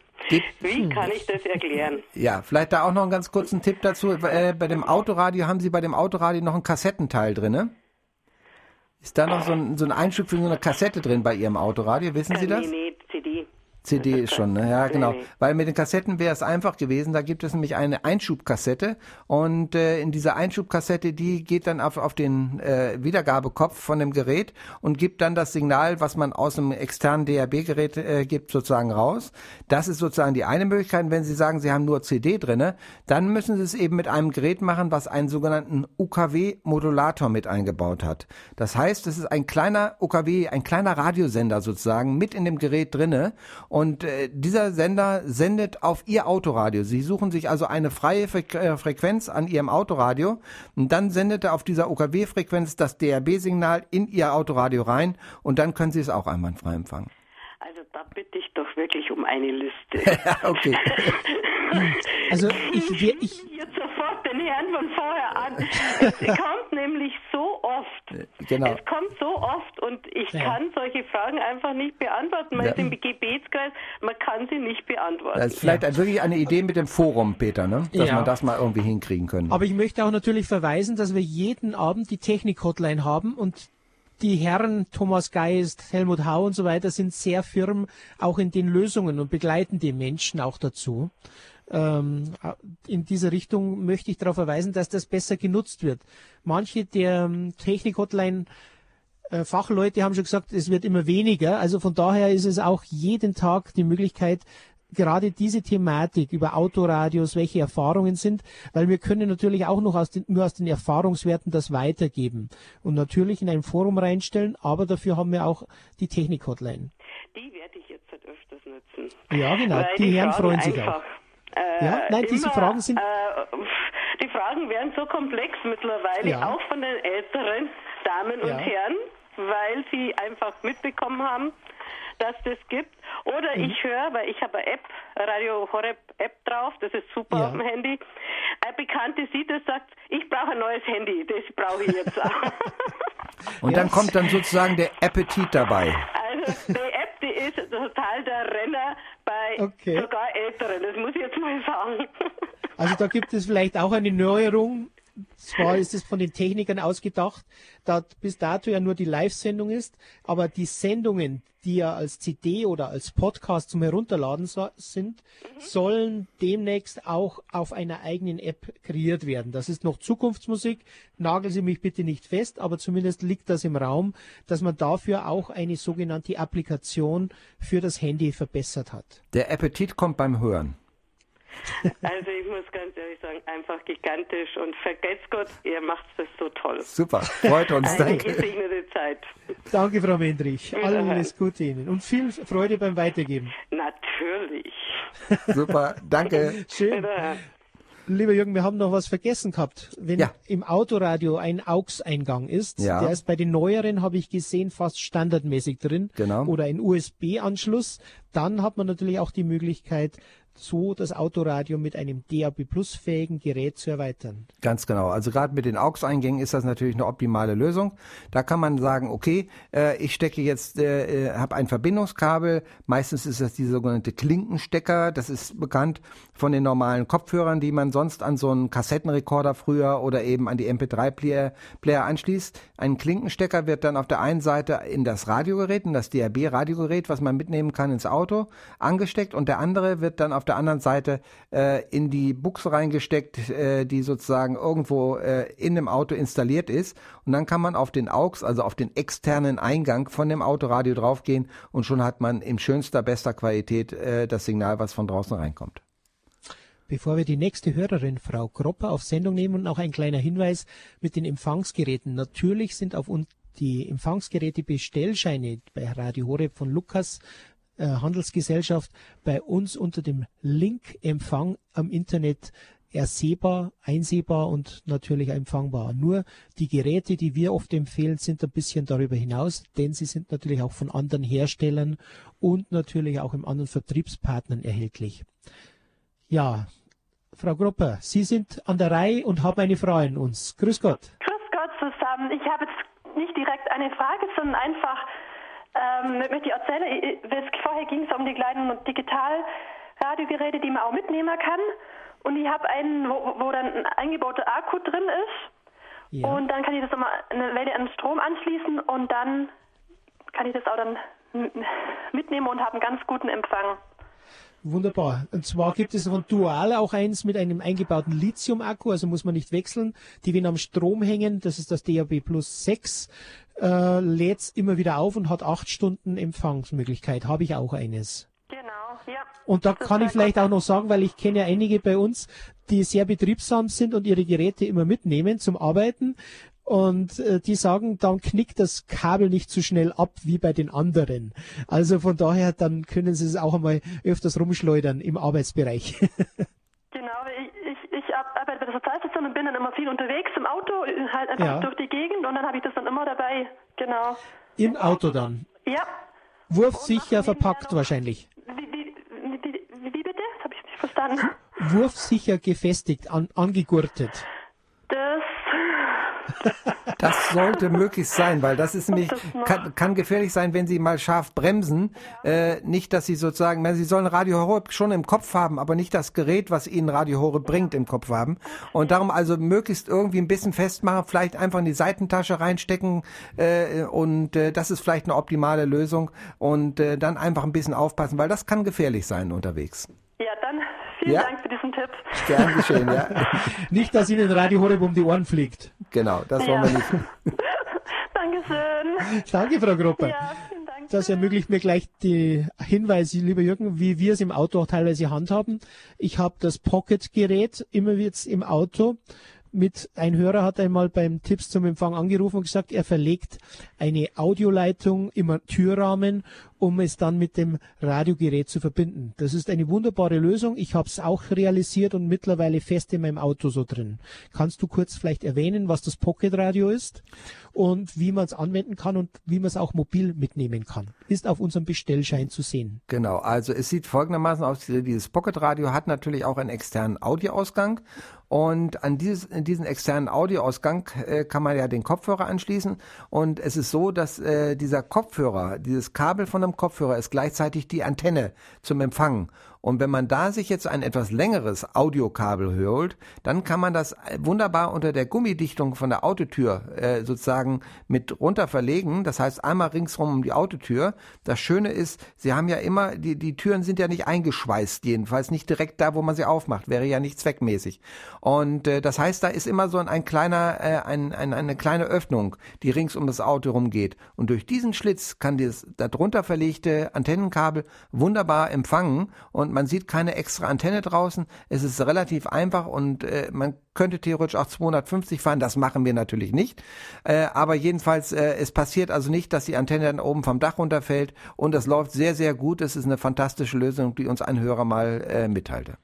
Wie kann ich das erklären? Ja, vielleicht da auch noch einen ganz kurzen Tipp dazu. Äh, bei dem Autoradio, haben Sie bei dem Autoradio noch einen Kassettenteil drin, ne? Ist da noch so ein, so ein Einschub für so eine Kassette drin bei Ihrem Autoradio? Wissen Sie das? Nee, nee, C D. C D ist schon, ne? Ja, genau. Weil mit den Kassetten wäre es einfach gewesen. Da gibt es nämlich eine Einschubkassette und äh, in dieser Einschubkassette, die geht dann auf, auf den äh, Wiedergabekopf von dem Gerät und gibt dann das Signal, was man aus einem externen D A B-Gerät äh, gibt, sozusagen raus. Das ist sozusagen die eine Möglichkeit. Wenn Sie sagen, Sie haben nur C D drinne, dann müssen Sie es eben mit einem Gerät machen, was einen sogenannten U K W-Modulator mit eingebaut hat. Das heißt, es ist ein kleiner U K W, ein kleiner Radiosender sozusagen mit in dem Gerät drinne. Und äh, dieser Sender sendet auf Ihr Autoradio. Sie suchen sich also eine freie Fre- äh, Frequenz an Ihrem Autoradio und dann sendet er auf dieser U K W-Frequenz das D A B-Signal in Ihr Autoradio rein und dann können Sie es auch einwandfrei empfangen. Also da bitte ich doch wirklich um eine Liste. Okay. Also ich ich jetzt sofort den Herrn von vorher an. Es kommt nämlich so oft, genau. Es kommt so oft und ich ja. kann solche Fragen einfach nicht beantworten. Man ja. ist im Gebetskreis, man kann sie nicht beantworten. Das ist vielleicht ja. wirklich eine Idee mit dem Forum, Peter, ne? Dass ja. man das mal irgendwie hinkriegen können. Aber ich möchte auch natürlich verweisen, dass wir jeden Abend die Technik-Hotline haben und die Herren Thomas Geist, Helmut Hau und so weiter sind sehr firm auch in den Lösungen und begleiten die Menschen auch dazu. Ähm, in diese Richtung möchte ich darauf verweisen, dass das besser genutzt wird. Manche der Technik-Hotline Fachleute haben schon gesagt, es wird immer weniger. Also von daher ist es auch jeden Tag die Möglichkeit, gerade diese Thematik über Autoradios, welche Erfahrungen sind, weil wir können natürlich auch noch aus den, nur aus den Erfahrungswerten das weitergeben und natürlich in ein Forum reinstellen, aber dafür haben wir auch die Technik-Hotline. Die werde ich jetzt halt öfters nutzen. Ja, genau, weil die, die Herren freuen sich auch. Äh, ja, nein, immer, diese Fragen sind... Äh, die Fragen werden so komplex mittlerweile, ja. auch von den älteren Damen und ja. Herren, weil sie einfach mitbekommen haben, dass das gibt. Oder mhm. ich höre, weil ich habe eine App, Radio Horeb App drauf, das ist super ja. auf dem Handy. Eine Bekannte sieht das, sagt, ich brauche ein neues Handy, das brauche ich jetzt auch. Und dann kommt dann sozusagen der Appetit dabei. Also die App, die ist total der Renner bei okay. sogar Älteren, das muss ich jetzt mal sagen. Also da gibt es vielleicht auch eine Neuerung. Zwar ist es von den Technikern ausgedacht, da bis dato ja nur die Live-Sendung ist, aber die Sendungen, die ja als C D oder als Podcast zum Herunterladen so, sind, mhm. sollen demnächst auch auf einer eigenen App kreiert werden. Das ist noch Zukunftsmusik, nageln Sie mich bitte nicht fest, aber zumindest liegt das im Raum, dass man dafür auch eine sogenannte Applikation für das Handy verbessert hat. Der Appetit kommt beim Hören. Also ich muss ganz ehrlich sagen, einfach gigantisch und vergesst Gott, ihr macht das so toll. Super, freut uns, danke. Eine gesegnete Zeit. Danke, Frau Mendrich, alles Gute Ihnen und viel Freude beim Weitergeben. Natürlich. Super, danke. Schön. Lieber Jürgen, wir haben noch was vergessen gehabt. Wenn ja. im Autoradio ein A U X-Eingang ist, ja. der ist bei den neueren, habe ich gesehen, fast standardmäßig drin. Genau. Oder ein U S B-Anschluss, dann hat man natürlich auch die Möglichkeit, so das Autoradio mit einem D A B Plus fähigen Gerät zu erweitern. Ganz genau. Also gerade mit den A U X-Eingängen ist das natürlich eine optimale Lösung. Da kann man sagen, okay, äh, ich stecke jetzt, äh, habe ein Verbindungskabel. Meistens ist das die sogenannte Klinkenstecker. Das ist bekannt von den normalen Kopfhörern, die man sonst an so einen Kassettenrekorder früher oder eben an die M P drei Player, Player anschließt. Ein Klinkenstecker wird dann auf der einen Seite in das Radiogerät, in das D A B-Radiogerät, was man mitnehmen kann, ins Auto angesteckt und der andere wird dann auf auf der anderen Seite äh, in die Buchse reingesteckt, äh, die sozusagen irgendwo äh, in dem Auto installiert ist. Und dann kann man auf den A U X, also auf den externen Eingang von dem Autoradio draufgehen und schon hat man in schönster, bester Qualität äh, das Signal, was von draußen reinkommt. Bevor wir die nächste Hörerin, Frau Kropper, auf Sendung nehmen und auch ein kleiner Hinweis mit den Empfangsgeräten. Natürlich sind auf uns die Empfangsgeräte Bestellscheine bei Radio Horeb von Lukas Handelsgesellschaft bei uns unter dem Link Empfang am Internet ersehbar, einsehbar und natürlich empfangbar. Nur die Geräte, die wir oft empfehlen, sind ein bisschen darüber hinaus, denn sie sind natürlich auch von anderen Herstellern und natürlich auch im anderen Vertriebspartnern erhältlich. Ja, Frau Kropper, Sie sind an der Reihe und haben eine Frage an uns. Grüß Gott. Grüß Gott zusammen. Ich habe jetzt nicht direkt eine Frage, sondern einfach Ähm, mit dir erzählen, vorher ging es um die kleinen Digital-Radiogeräte, die man auch mitnehmen kann. Und ich habe einen, wo, wo dann ein eingebauter Akku drin ist. Ja. Und dann kann ich das nochmal eine Welle an Strom anschließen und dann kann ich das auch dann mitnehmen und habe einen ganz guten Empfang. Wunderbar. Und zwar gibt es von Dual auch eins mit einem eingebauten Lithium-Akku, also muss man nicht wechseln. Die werden am Strom hängen, das ist das D A B Plus sechs, äh, lädt es immer wieder auf und hat acht Stunden Empfangsmöglichkeit. Habe ich auch eines. Genau, ja. Und da kann ich vielleicht auch noch sagen, weil ich kenne ja einige bei uns, die sehr betriebsam sind und ihre Geräte immer mitnehmen zum Arbeiten. Und äh, die sagen, dann knickt das Kabel nicht so schnell ab wie bei den anderen. Also von daher, dann können sie es auch einmal öfters rumschleudern im Arbeitsbereich. Genau, ich, ich, ich arbeite bei der Sozialstation und bin dann immer viel unterwegs im Auto, halt einfach ja. durch die Gegend und dann habe ich das dann immer dabei, genau. Im Auto dann? Ja. Wurfsicher verpackt wahrscheinlich. Wie, wie, wie, wie bitte? Das habe ich nicht verstanden. Wurfsicher gefestigt, an, angegurtet. Das... Das sollte möglich sein, weil das ist nämlich, kann, kann gefährlich sein, wenn Sie mal scharf bremsen. Äh, nicht, dass Sie sozusagen, Sie sollen Radio Horeb schon im Kopf haben, aber nicht das Gerät, was Ihnen Radio Horeb bringt, im Kopf haben. Und darum also möglichst irgendwie ein bisschen festmachen, vielleicht einfach in die Seitentasche reinstecken äh, und äh, das ist vielleicht eine optimale Lösung. Und äh, dann einfach ein bisschen aufpassen, weil das kann gefährlich sein unterwegs. Ja, dann vielen ja. Dank für diesen Tipp. Gern geschehen, ja. Nicht, dass Ihnen Radio Horeb um die Ohren fliegt. Genau, das wollen ja. wir nicht. Dankeschön. Danke, Frau Gropper. Ja, vielen Dank. Das ermöglicht mir gleich die Hinweise, lieber Jürgen, wie wir es im Auto auch teilweise handhaben. Ich habe das Pocket-Gerät immer jetzt im Auto. Mit ein Hörer hat einmal beim Tipps zum Empfang angerufen und gesagt, er verlegt eine Audioleitung im Türrahmen, um es dann mit dem Radiogerät zu verbinden. Das ist eine wunderbare Lösung. Ich habe es auch realisiert und mittlerweile fest in meinem Auto so drin. Kannst du kurz vielleicht erwähnen, was das Pocket Radio ist und wie man es anwenden kann und wie man es auch mobil mitnehmen kann? Ist auf unserem Bestellschein zu sehen. Genau, also es sieht folgendermaßen aus, dieses Pocket Radio hat natürlich auch einen externen Audioausgang. Und an dieses, diesen externen Audioausgang äh, kann man ja den Kopfhörer anschließen. Und es ist so, dass äh, dieser Kopfhörer, dieses Kabel von einem Kopfhörer ist gleichzeitig die Antenne zum Empfangen. Und wenn man da sich jetzt ein etwas längeres Audiokabel holt, dann kann man das wunderbar unter der Gummidichtung von der Autotür äh, sozusagen mit runter verlegen. Das heißt, einmal ringsrum um die Autotür. Das Schöne ist, sie haben ja immer, die, die Türen sind ja nicht eingeschweißt, jedenfalls nicht direkt da, wo man sie aufmacht. Wäre ja nicht zweckmäßig. Und äh, das heißt, da ist immer so ein kleiner, äh, ein, ein, eine kleine Öffnung, die rings um das Auto rumgeht. Und durch diesen Schlitz kann das darunter verlegte Antennenkabel wunderbar empfangen und man sieht keine extra Antenne draußen. Es ist relativ einfach und äh, man könnte theoretisch auch zweihundertfünfzig fahren. Das machen wir natürlich nicht. Äh, aber jedenfalls, äh, es passiert also nicht, dass die Antenne dann oben vom Dach runterfällt. Und das läuft sehr, sehr gut. Es ist eine fantastische Lösung, die uns ein Hörer mal äh, mitteilte.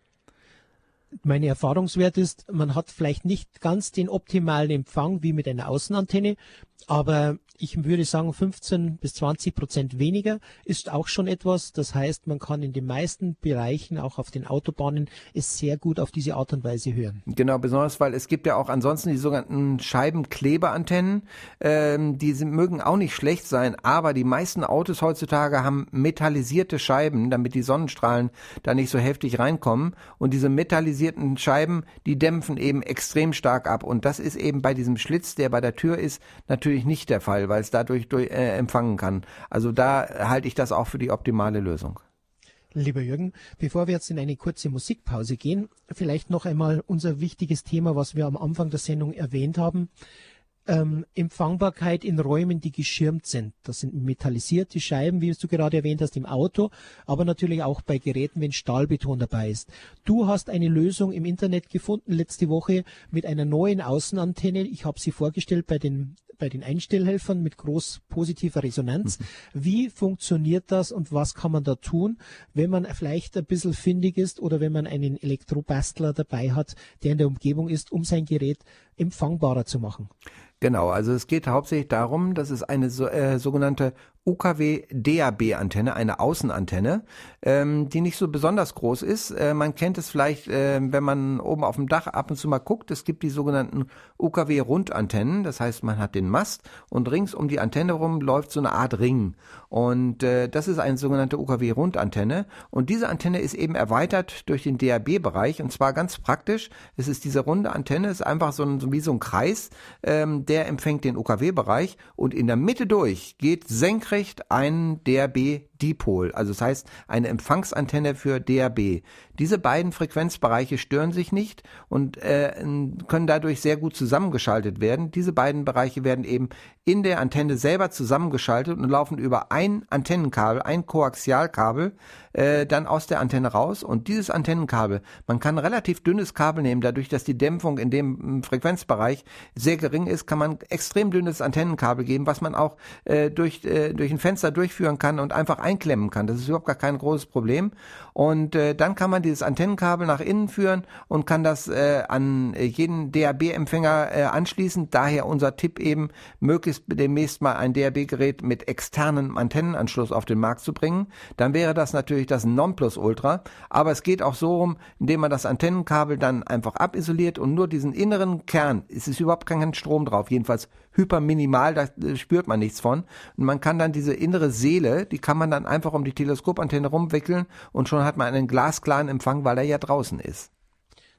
Meine Erfahrungswert ist, man hat vielleicht nicht ganz den optimalen Empfang wie mit einer Außenantenne, aber ich würde sagen, fünfzehn bis zwanzig Prozent weniger ist auch schon etwas. Das heißt, man kann in den meisten Bereichen, auch auf den Autobahnen, es sehr gut auf diese Art und Weise hören. Genau, besonders, weil es gibt ja auch ansonsten die sogenannten Scheibenkleberantennen. Ähm, die sind, mögen auch nicht schlecht sein, aber die meisten Autos heutzutage haben metallisierte Scheiben, damit die Sonnenstrahlen da nicht so heftig reinkommen. Und diese metallisierten Scheiben, die dämpfen eben extrem stark ab. Und das ist eben bei diesem Schlitz, der bei der Tür ist, natürlich nicht der Fall, weil es dadurch durch, äh, empfangen kann. Also da halte ich das auch für die optimale Lösung. Lieber Jürgen, bevor wir jetzt in eine kurze Musikpause gehen, vielleicht noch einmal unser wichtiges Thema, was wir am Anfang der Sendung erwähnt haben. Ähm, Empfangbarkeit in Räumen, die geschirmt sind. Das sind metallisierte Scheiben, wie du gerade erwähnt hast, im Auto, aber natürlich auch bei Geräten, wenn Stahlbeton dabei ist. Du hast eine Lösung im Internet gefunden letzte Woche mit einer neuen Außenantenne. Ich habe sie vorgestellt bei den bei den Einstellhelfern mit groß positiver Resonanz. Wie funktioniert das und was kann man da tun, wenn man vielleicht ein bisschen findig ist oder wenn man einen Elektrobastler dabei hat, der in der Umgebung ist, um sein Gerät empfangbarer zu machen? Genau, also es geht hauptsächlich darum, dass es eine so, äh, sogenannte U K W D A B Antenne, eine Außenantenne, ähm, die nicht so besonders groß ist. Äh, man kennt es vielleicht, äh, wenn man oben auf dem Dach ab und zu mal guckt, es gibt die sogenannten U K W Rundantennen, das heißt, man hat den Mast und rings um die Antenne rum läuft so eine Art Ring. Und äh, das ist eine sogenannte U K W Rundantenne und diese Antenne ist eben erweitert durch den D A B Bereich und zwar ganz praktisch. Es ist diese runde Antenne, ist einfach so, ein, so wie so ein Kreis, ähm, der empfängt den U K W Bereich und in der Mitte durch geht senkrecht einen D A B Dipol, also das heißt eine Empfangsantenne für D A B. Diese beiden Frequenzbereiche stören sich nicht und äh, können dadurch sehr gut zusammengeschaltet werden. Diese beiden Bereiche werden eben in der Antenne selber zusammengeschaltet und laufen über ein Antennenkabel, ein Koaxialkabel, äh, dann aus der Antenne raus. Und dieses Antennenkabel, man kann relativ dünnes Kabel nehmen, dadurch, dass die Dämpfung in dem Frequenzbereich sehr gering ist, kann man extrem dünnes Antennenkabel geben, was man auch äh, durch, äh, durch ein Fenster durchführen kann und einfach einklemmen kann. Das ist überhaupt gar kein großes Problem. Und äh, dann kann man dieses Antennenkabel nach innen führen und kann das äh, an jeden D A B-Empfänger äh, anschließen. Daher unser Tipp eben, möglichst demnächst mal ein D A B-Gerät mit externem Antennenanschluss auf den Markt zu bringen. Dann wäre das natürlich das Nonplusultra. Aber es geht auch so rum, indem man das Antennenkabel dann einfach abisoliert und nur diesen inneren Kern, es ist überhaupt kein Strom drauf, jedenfalls hyperminimal, da spürt man nichts von. Und man kann dann diese innere Seele, die kann man dann einfach um die Teleskopantenne rumwickeln und schon hat man einen glasklaren Empfang, weil er ja draußen ist.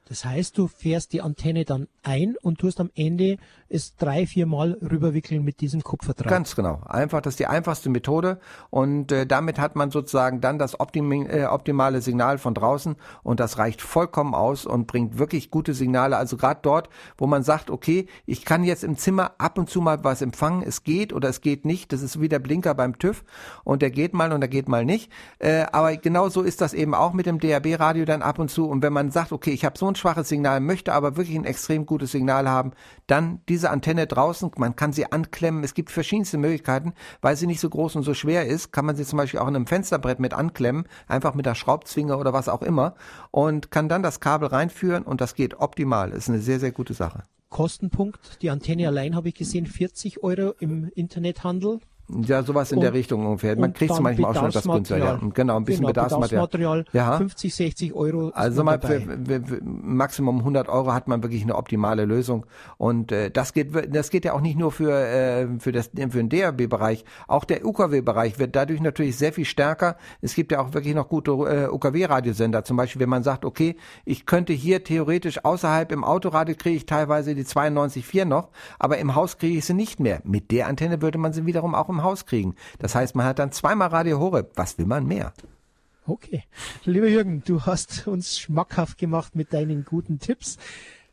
Das heißt, du fährst die Antenne dann ein und tust am Ende es drei, vier Mal rüberwickeln mit diesem Kupferdraht. Ganz genau. Einfach, das ist die einfachste Methode und äh, damit hat man sozusagen dann das optim- äh, optimale Signal von draußen und das reicht vollkommen aus und bringt wirklich gute Signale. Also gerade dort, wo man sagt, okay, ich kann jetzt im Zimmer ab und zu mal was empfangen, es geht oder es geht nicht. Das ist wie der Blinker beim TÜV und der geht mal und der geht mal nicht. Äh, aber genau so ist das eben auch mit dem D A B-Radio dann ab und zu. Und wenn man sagt, okay, ich habe so ein schwaches Signal, möchte aber wirklich ein extrem gutes Signal haben, dann diese Antenne draußen, man kann sie anklemmen, es gibt verschiedenste Möglichkeiten, weil sie nicht so groß und so schwer ist, kann man sie zum Beispiel auch in einem Fensterbrett mit anklemmen, einfach mit einer Schraubzwinge oder was auch immer und kann dann das Kabel reinführen und das geht optimal, ist eine sehr, sehr gute Sache. Kostenpunkt, die Antenne allein habe ich gesehen, vierzig Euro im Internethandel. Ja, sowas in und, der Richtung ungefähr. Man kriegt es manchmal auch schon etwas günstiger. Ja. Genau, ein bisschen genau, Bedarfsmaterial. Ja. fünfzig, sechzig Euro. Also mal für, für, für Maximum hundert Euro hat man wirklich eine optimale Lösung. Und äh, das geht das geht ja auch nicht nur für äh, für, das, für den D A B-Bereich. Auch der U K W-Bereich wird dadurch natürlich sehr viel stärker. Es gibt ja auch wirklich noch gute äh, U K W-Radiosender. Zum Beispiel, wenn man sagt, okay, ich könnte hier theoretisch außerhalb im Autoradio kriege ich teilweise die zweiundneunzig Komma vier noch, aber im Haus kriege ich sie nicht mehr. Mit der Antenne würde man sie wiederum auch im Haus kriegen. Das heißt, man hat dann zweimal Radio Horeb. Was will man mehr? Okay. Lieber Jürgen, du hast uns schmackhaft gemacht mit deinen guten Tipps.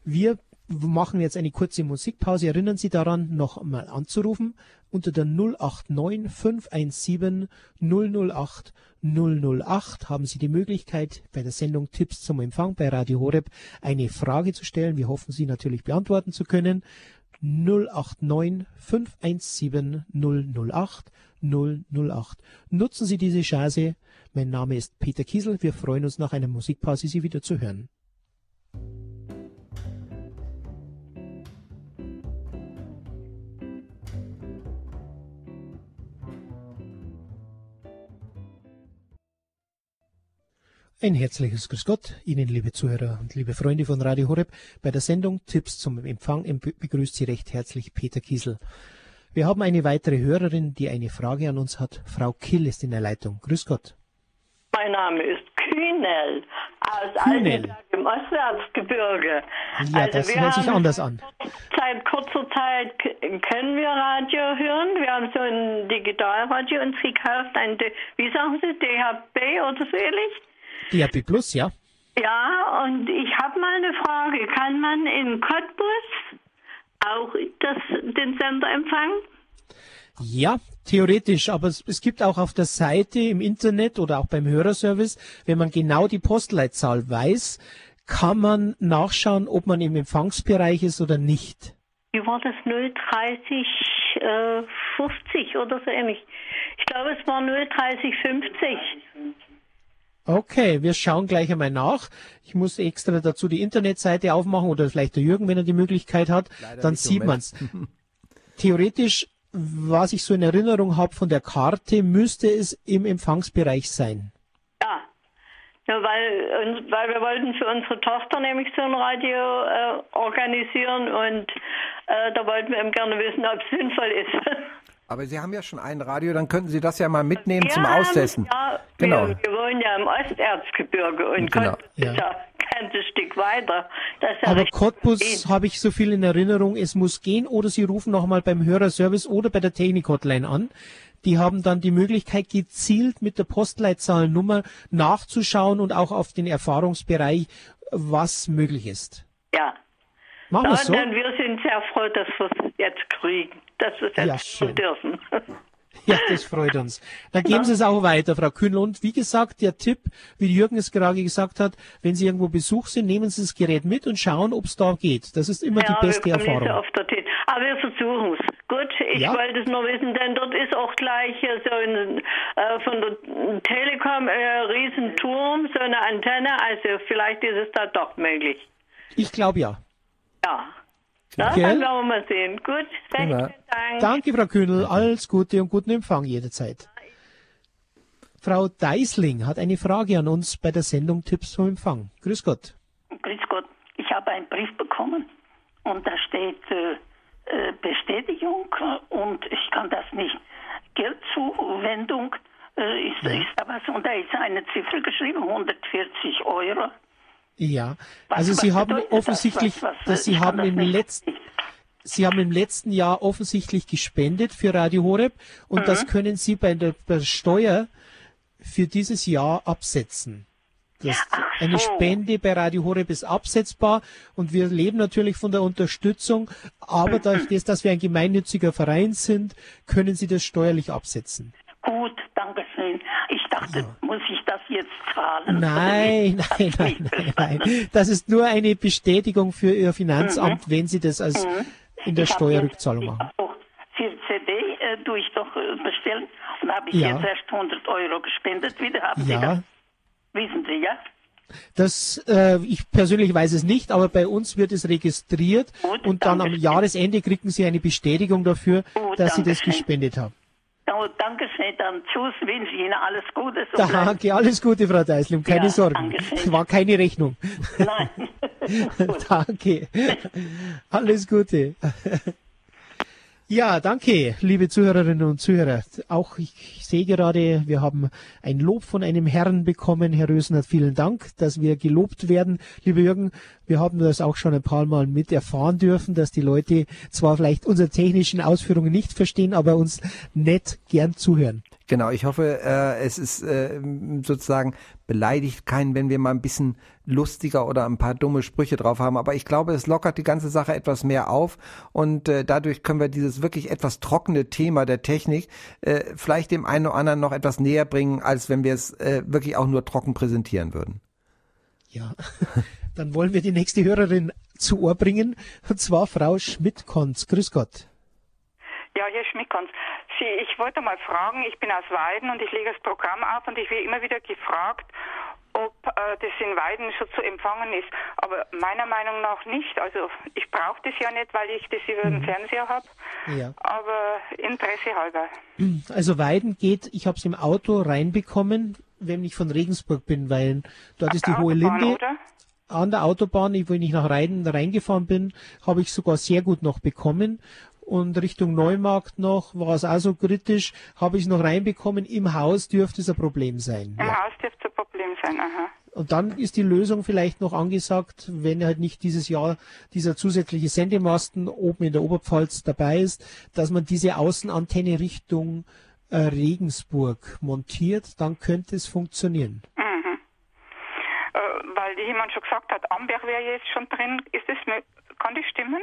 Wir machen jetzt eine kurze Musikpause. Erinnern Sie daran, noch mal anzurufen unter der null acht neun, fünf eins sieben, null null acht, null null acht haben Sie die Möglichkeit, bei der Sendung Tipps zum Empfang bei Radio Horeb eine Frage zu stellen. Wir hoffen, sie natürlich beantworten zu können. null acht neun, fünf eins sieben, null null acht, null null acht. Nutzen Sie diese Chance. Mein Name ist Peter Kiesel. Wir freuen uns, nach einer Musikpause Sie wieder zu hören. Ein herzliches Grüß Gott Ihnen, liebe Zuhörer und liebe Freunde von Radio Horeb. Bei der Sendung Tipps zum Empfang begrüßt Sie recht herzlich Peter Kiesel. Wir haben eine weitere Hörerin, die eine Frage an uns hat. Frau Kill ist in der Leitung. Grüß Gott. Mein Name ist Kühnel aus Kühnel. Im Osterzgebirge. Ja, also das hört sich anders an. Seit kurzer Zeit können wir Radio hören. Wir haben so ein Digitalradio uns gekauft. Ein, wie sagen Sie, D H B oder so ähnlich? D A B Plus, ja. Ja, und ich habe mal eine Frage. Kann man in Cottbus auch das, den Sender empfangen? Ja, theoretisch, aber es, es gibt auch auf der Seite im Internet oder auch beim Hörerservice, wenn man genau die Postleitzahl weiß, kann man nachschauen, ob man im Empfangsbereich ist oder nicht. Wie war das? null dreißig fünfzig oder so ähnlich? Ich glaube, es war null dreißig fünfzig. Okay, wir schauen gleich einmal nach. Ich muss extra dazu die Internetseite aufmachen oder vielleicht der Jürgen, wenn er die Möglichkeit hat, leider dann sieht man es. Theoretisch, was ich so in Erinnerung habe von der Karte, müsste es im Empfangsbereich sein. Ja, ja weil, weil wir wollten für unsere Tochter nämlich so ein Radio äh, organisieren und äh, da wollten wir eben gerne wissen, ob es sinnvoll ist. Aber Sie haben ja schon ein Radio, dann könnten Sie das ja mal mitnehmen wir zum haben, Austesten. Ja, genau. wir, wir wohnen ja im Osterzgebirge und genau. Cottbus ja. ist ja ein ganzes Stück weiter. Das ist ja aber Cottbus habe ich so viel in Erinnerung, es muss gehen oder Sie rufen nochmal beim Hörerservice oder bei der Technik-Hotline an. Die haben dann die Möglichkeit, gezielt mit der Postleitzahlennummer nachzuschauen und auch auf den Erfahrungsbereich, was möglich ist. Ja. Machen wir so. Wir sind sehr froh, dass wir es jetzt kriegen, dass wir es jetzt ja, dürfen. Ja, das freut uns. Dann geben Sie es auch weiter, Frau Kühnel. Und wie gesagt, der Tipp, wie Jürgen es gerade gesagt hat, wenn Sie irgendwo Besuch sind, nehmen Sie das Gerät mit und schauen, ob es da geht. Das ist immer ja, die beste wir Erfahrung. Nicht so oft dorthin. Aber wir versuchen es. Gut, ich ja. wollte es nur wissen, denn dort ist auch gleich so ein, äh, von der Telekom äh, Riesenturm, so eine Antenne. Also vielleicht ist es da doch möglich. Ich glaube ja. Ja. Das werden wir mal sehen. Gut, danke. Danke, Frau Kühnel. Alles Gute und guten Empfang jederzeit. Frau Deisling hat eine Frage an uns bei der Sendung Tipps vom Empfang. Grüß Gott. Grüß Gott. Ich habe einen Brief bekommen und da steht äh, Bestätigung und ich kann das nicht. Geldzuwendung äh, ist, ist da was und da ist eine Ziffer geschrieben, hundertvierzig Euro. Ja, also was, was Sie haben offensichtlich, das? Was, was, dass Sie haben das im letzten, Sie haben im letzten Jahr offensichtlich gespendet für Radio Horeb und mhm. das können Sie bei der, bei der Steuer für dieses Jahr absetzen. Das, so. Eine Spende bei Radio Horeb ist absetzbar und wir leben natürlich von der Unterstützung, aber mhm. dadurch, dass wir ein gemeinnütziger Verein sind, können Sie das steuerlich absetzen. Gut, danke schön. Ich dachte, ja. muss ich das jetzt zahlen? Nein, nein, nein, nein, nein. Das ist nur eine Bestätigung für Ihr Finanzamt, mhm. wenn Sie das als mhm. in der ich Steuerrückzahlung jetzt, machen. Ich habe auch für C D äh, durch doch bestellt und habe ich ja. jetzt erst hundert Euro gespendet. Wieder haben ja. Sie das? Wissen Sie, ja? Das, äh, ich persönlich weiß es nicht, aber bei uns wird es registriert Gut, und dann am schön. Jahresende kriegen Sie eine Bestätigung dafür, Gut, dass Sie das schön. gespendet haben. Danke schön, dann tschüss, wünsche Ihnen alles Gute. So danke, alles Gute, Frau Deisling, keine ja, Sorgen. Dankeschön. War keine Rechnung. Nein. Danke. Alles Gute. Ja, danke, liebe Zuhörerinnen und Zuhörer. Auch ich sehe gerade, wir haben ein Lob von einem Herrn bekommen. Herr Rösner, vielen Dank, dass wir gelobt werden. Lieber Jürgen, wir haben das auch schon ein paar Mal mit erfahren dürfen, dass die Leute zwar vielleicht unsere technischen Ausführungen nicht verstehen, aber uns nett gern zuhören. Genau, ich hoffe, äh, es ist äh, sozusagen beleidigt keinen, wenn wir mal ein bisschen lustiger oder ein paar dumme Sprüche drauf haben. Aber ich glaube, es lockert die ganze Sache etwas mehr auf und äh, dadurch können wir dieses wirklich etwas trockene Thema der Technik äh, vielleicht dem einen oder anderen noch etwas näher bringen, als wenn wir es äh, wirklich auch nur trocken präsentieren würden. Ja, dann wollen wir die nächste Hörerin zu Ohr bringen, und zwar Frau Schmidt-Konz. Grüß Gott. Ja, hier Schmidt-Konz. Sie, ich wollte mal fragen, ich bin aus Weiden und ich lege das Programm ab und ich werde immer wieder gefragt, ob äh, das in Weiden schon zu empfangen ist. Aber meiner Meinung nach nicht. Also ich brauche das ja nicht, weil ich das über den Fernseher habe, ja. aber Interesse halber. Also Weiden geht, ich habe es im Auto reinbekommen, wenn ich von Regensburg bin, weil dort Ach, ist die Hohe Linde. Oder? An der Autobahn, wenn ich nach Weiden reingefahren bin, habe ich sogar sehr gut noch bekommen. Und Richtung Neumarkt noch, war es auch so kritisch, habe ich es noch reinbekommen, im Haus dürfte es ein Problem sein. Im ja. Haus dürfte es ein Problem sein, aha. Und dann ist die Lösung vielleicht noch angesagt, wenn halt nicht dieses Jahr dieser zusätzliche Sendemasten oben in der Oberpfalz dabei ist, dass man diese Außenantenne Richtung äh, Regensburg montiert, dann könnte es funktionieren. Mhm. Äh, weil jemand schon gesagt hat, Amberg wäre jetzt schon drin, ist das, kann das stimmen?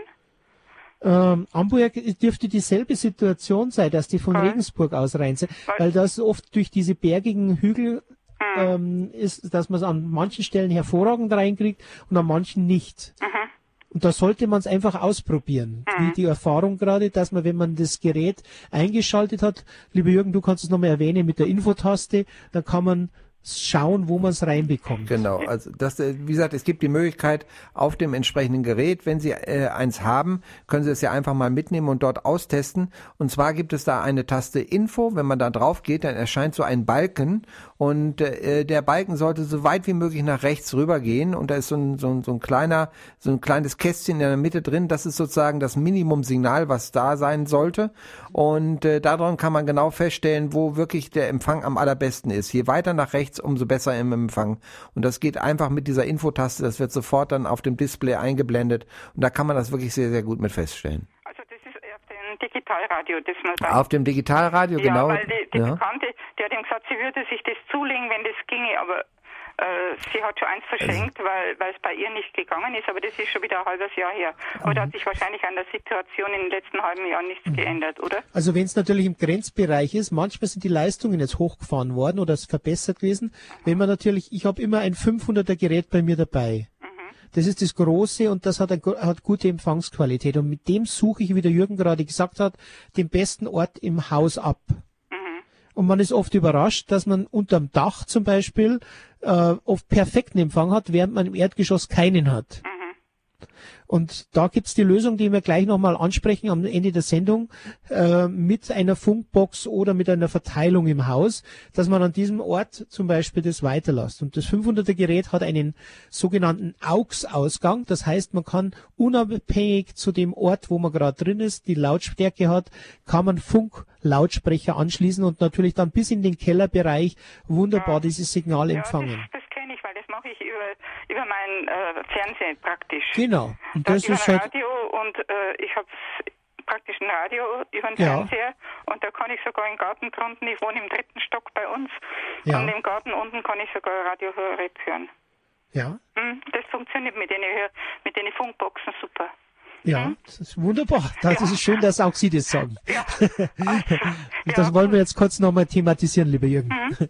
Ähm, Amberg dürfte dieselbe Situation sein, dass die von okay. Regensburg aus rein sind, weil das oft durch diese bergigen Hügel mhm. ähm, ist, dass man es an manchen Stellen hervorragend reinkriegt und an manchen nicht. Mhm. Und da sollte man es einfach ausprobieren, mhm. wie die Erfahrung gerade, dass man, wenn man das Gerät eingeschaltet hat, lieber Jürgen, du kannst es nochmal erwähnen mit der Infotaste, dann kann man schauen, wo man es reinbekommt. Genau, also das, wie gesagt, es gibt die Möglichkeit auf dem entsprechenden Gerät, wenn Sie äh, eins haben, können Sie es ja einfach mal mitnehmen und dort austesten. Und zwar gibt es da eine Taste Info, wenn man da drauf geht, dann erscheint so ein Balken und äh, der Balken sollte so weit wie möglich nach rechts rüber gehen und da ist so ein, so ein, so ein kleiner, so ein kleines Kästchen in der Mitte drin, das ist sozusagen das Minimumsignal, was da sein sollte und äh, daran kann man genau feststellen, wo wirklich der Empfang am allerbesten ist. Je weiter nach rechts, umso besser im Empfang. Und das geht einfach mit dieser Infotaste, das wird sofort dann auf dem Display eingeblendet und da kann man das wirklich sehr, sehr gut mit feststellen. Also das ist auf dem Digitalradio, das man sagt. Auf dem Digitalradio, ja, genau. Weil die, die ja. Bekannte, die hat ihm gesagt, sie würde sich das zulegen, wenn das ginge, aber äh, sie hat schon eins verschenkt, weil weil es bei ihr nicht gegangen ist, aber das ist schon wieder ein halbes Jahr her. Und da hat sich wahrscheinlich an der Situation in den letzten halben Jahren nichts mhm. geändert, oder? Also wenn es natürlich im Grenzbereich ist, manchmal sind die Leistungen jetzt hochgefahren worden oder es verbessert gewesen. Mhm. Wenn man natürlich, ich habe immer ein fünfhunderter Gerät bei mir dabei. Das ist das Große und das hat, ein, hat gute Empfangsqualität. Und mit dem suche ich, wie der Jürgen gerade gesagt hat, den besten Ort im Haus ab. Mhm. Und man ist oft überrascht, dass man unterm Dach zum Beispiel äh, oft perfekten Empfang hat, während man im Erdgeschoss keinen hat. Mhm. Und da gibt's die Lösung, die wir gleich nochmal ansprechen am Ende der Sendung, äh, mit einer Funkbox oder mit einer Verteilung im Haus, dass man an diesem Ort zum Beispiel das weiterlässt. Und das fünfhunderter Gerät hat einen sogenannten A U X-Ausgang. Das heißt, man kann unabhängig zu dem Ort, wo man gerade drin ist, die Lautstärke hat, kann man Funklautsprecher anschließen und natürlich dann bis in den Kellerbereich wunderbar ja. dieses Signal ja, empfangen. Das, das kenne ich, weil das mache ich über... über mein äh, Fernsehen praktisch. Genau. Und das da ist über Radio halt... und äh, ich habe praktisch ein Radio über den ja. Fernseher und da kann ich sogar im Garten drunten, ich wohne im dritten Stock bei uns ja. und im Garten unten kann ich sogar Radio Horeb hören. Ja. Hm, das funktioniert mit den, mit den Funkboxen super. Ja, das ist wunderbar. Das ja. ist schön, dass auch Sie das sagen. Ja. Also, das ja. wollen wir jetzt kurz nochmal thematisieren, lieber Jürgen. Mhm.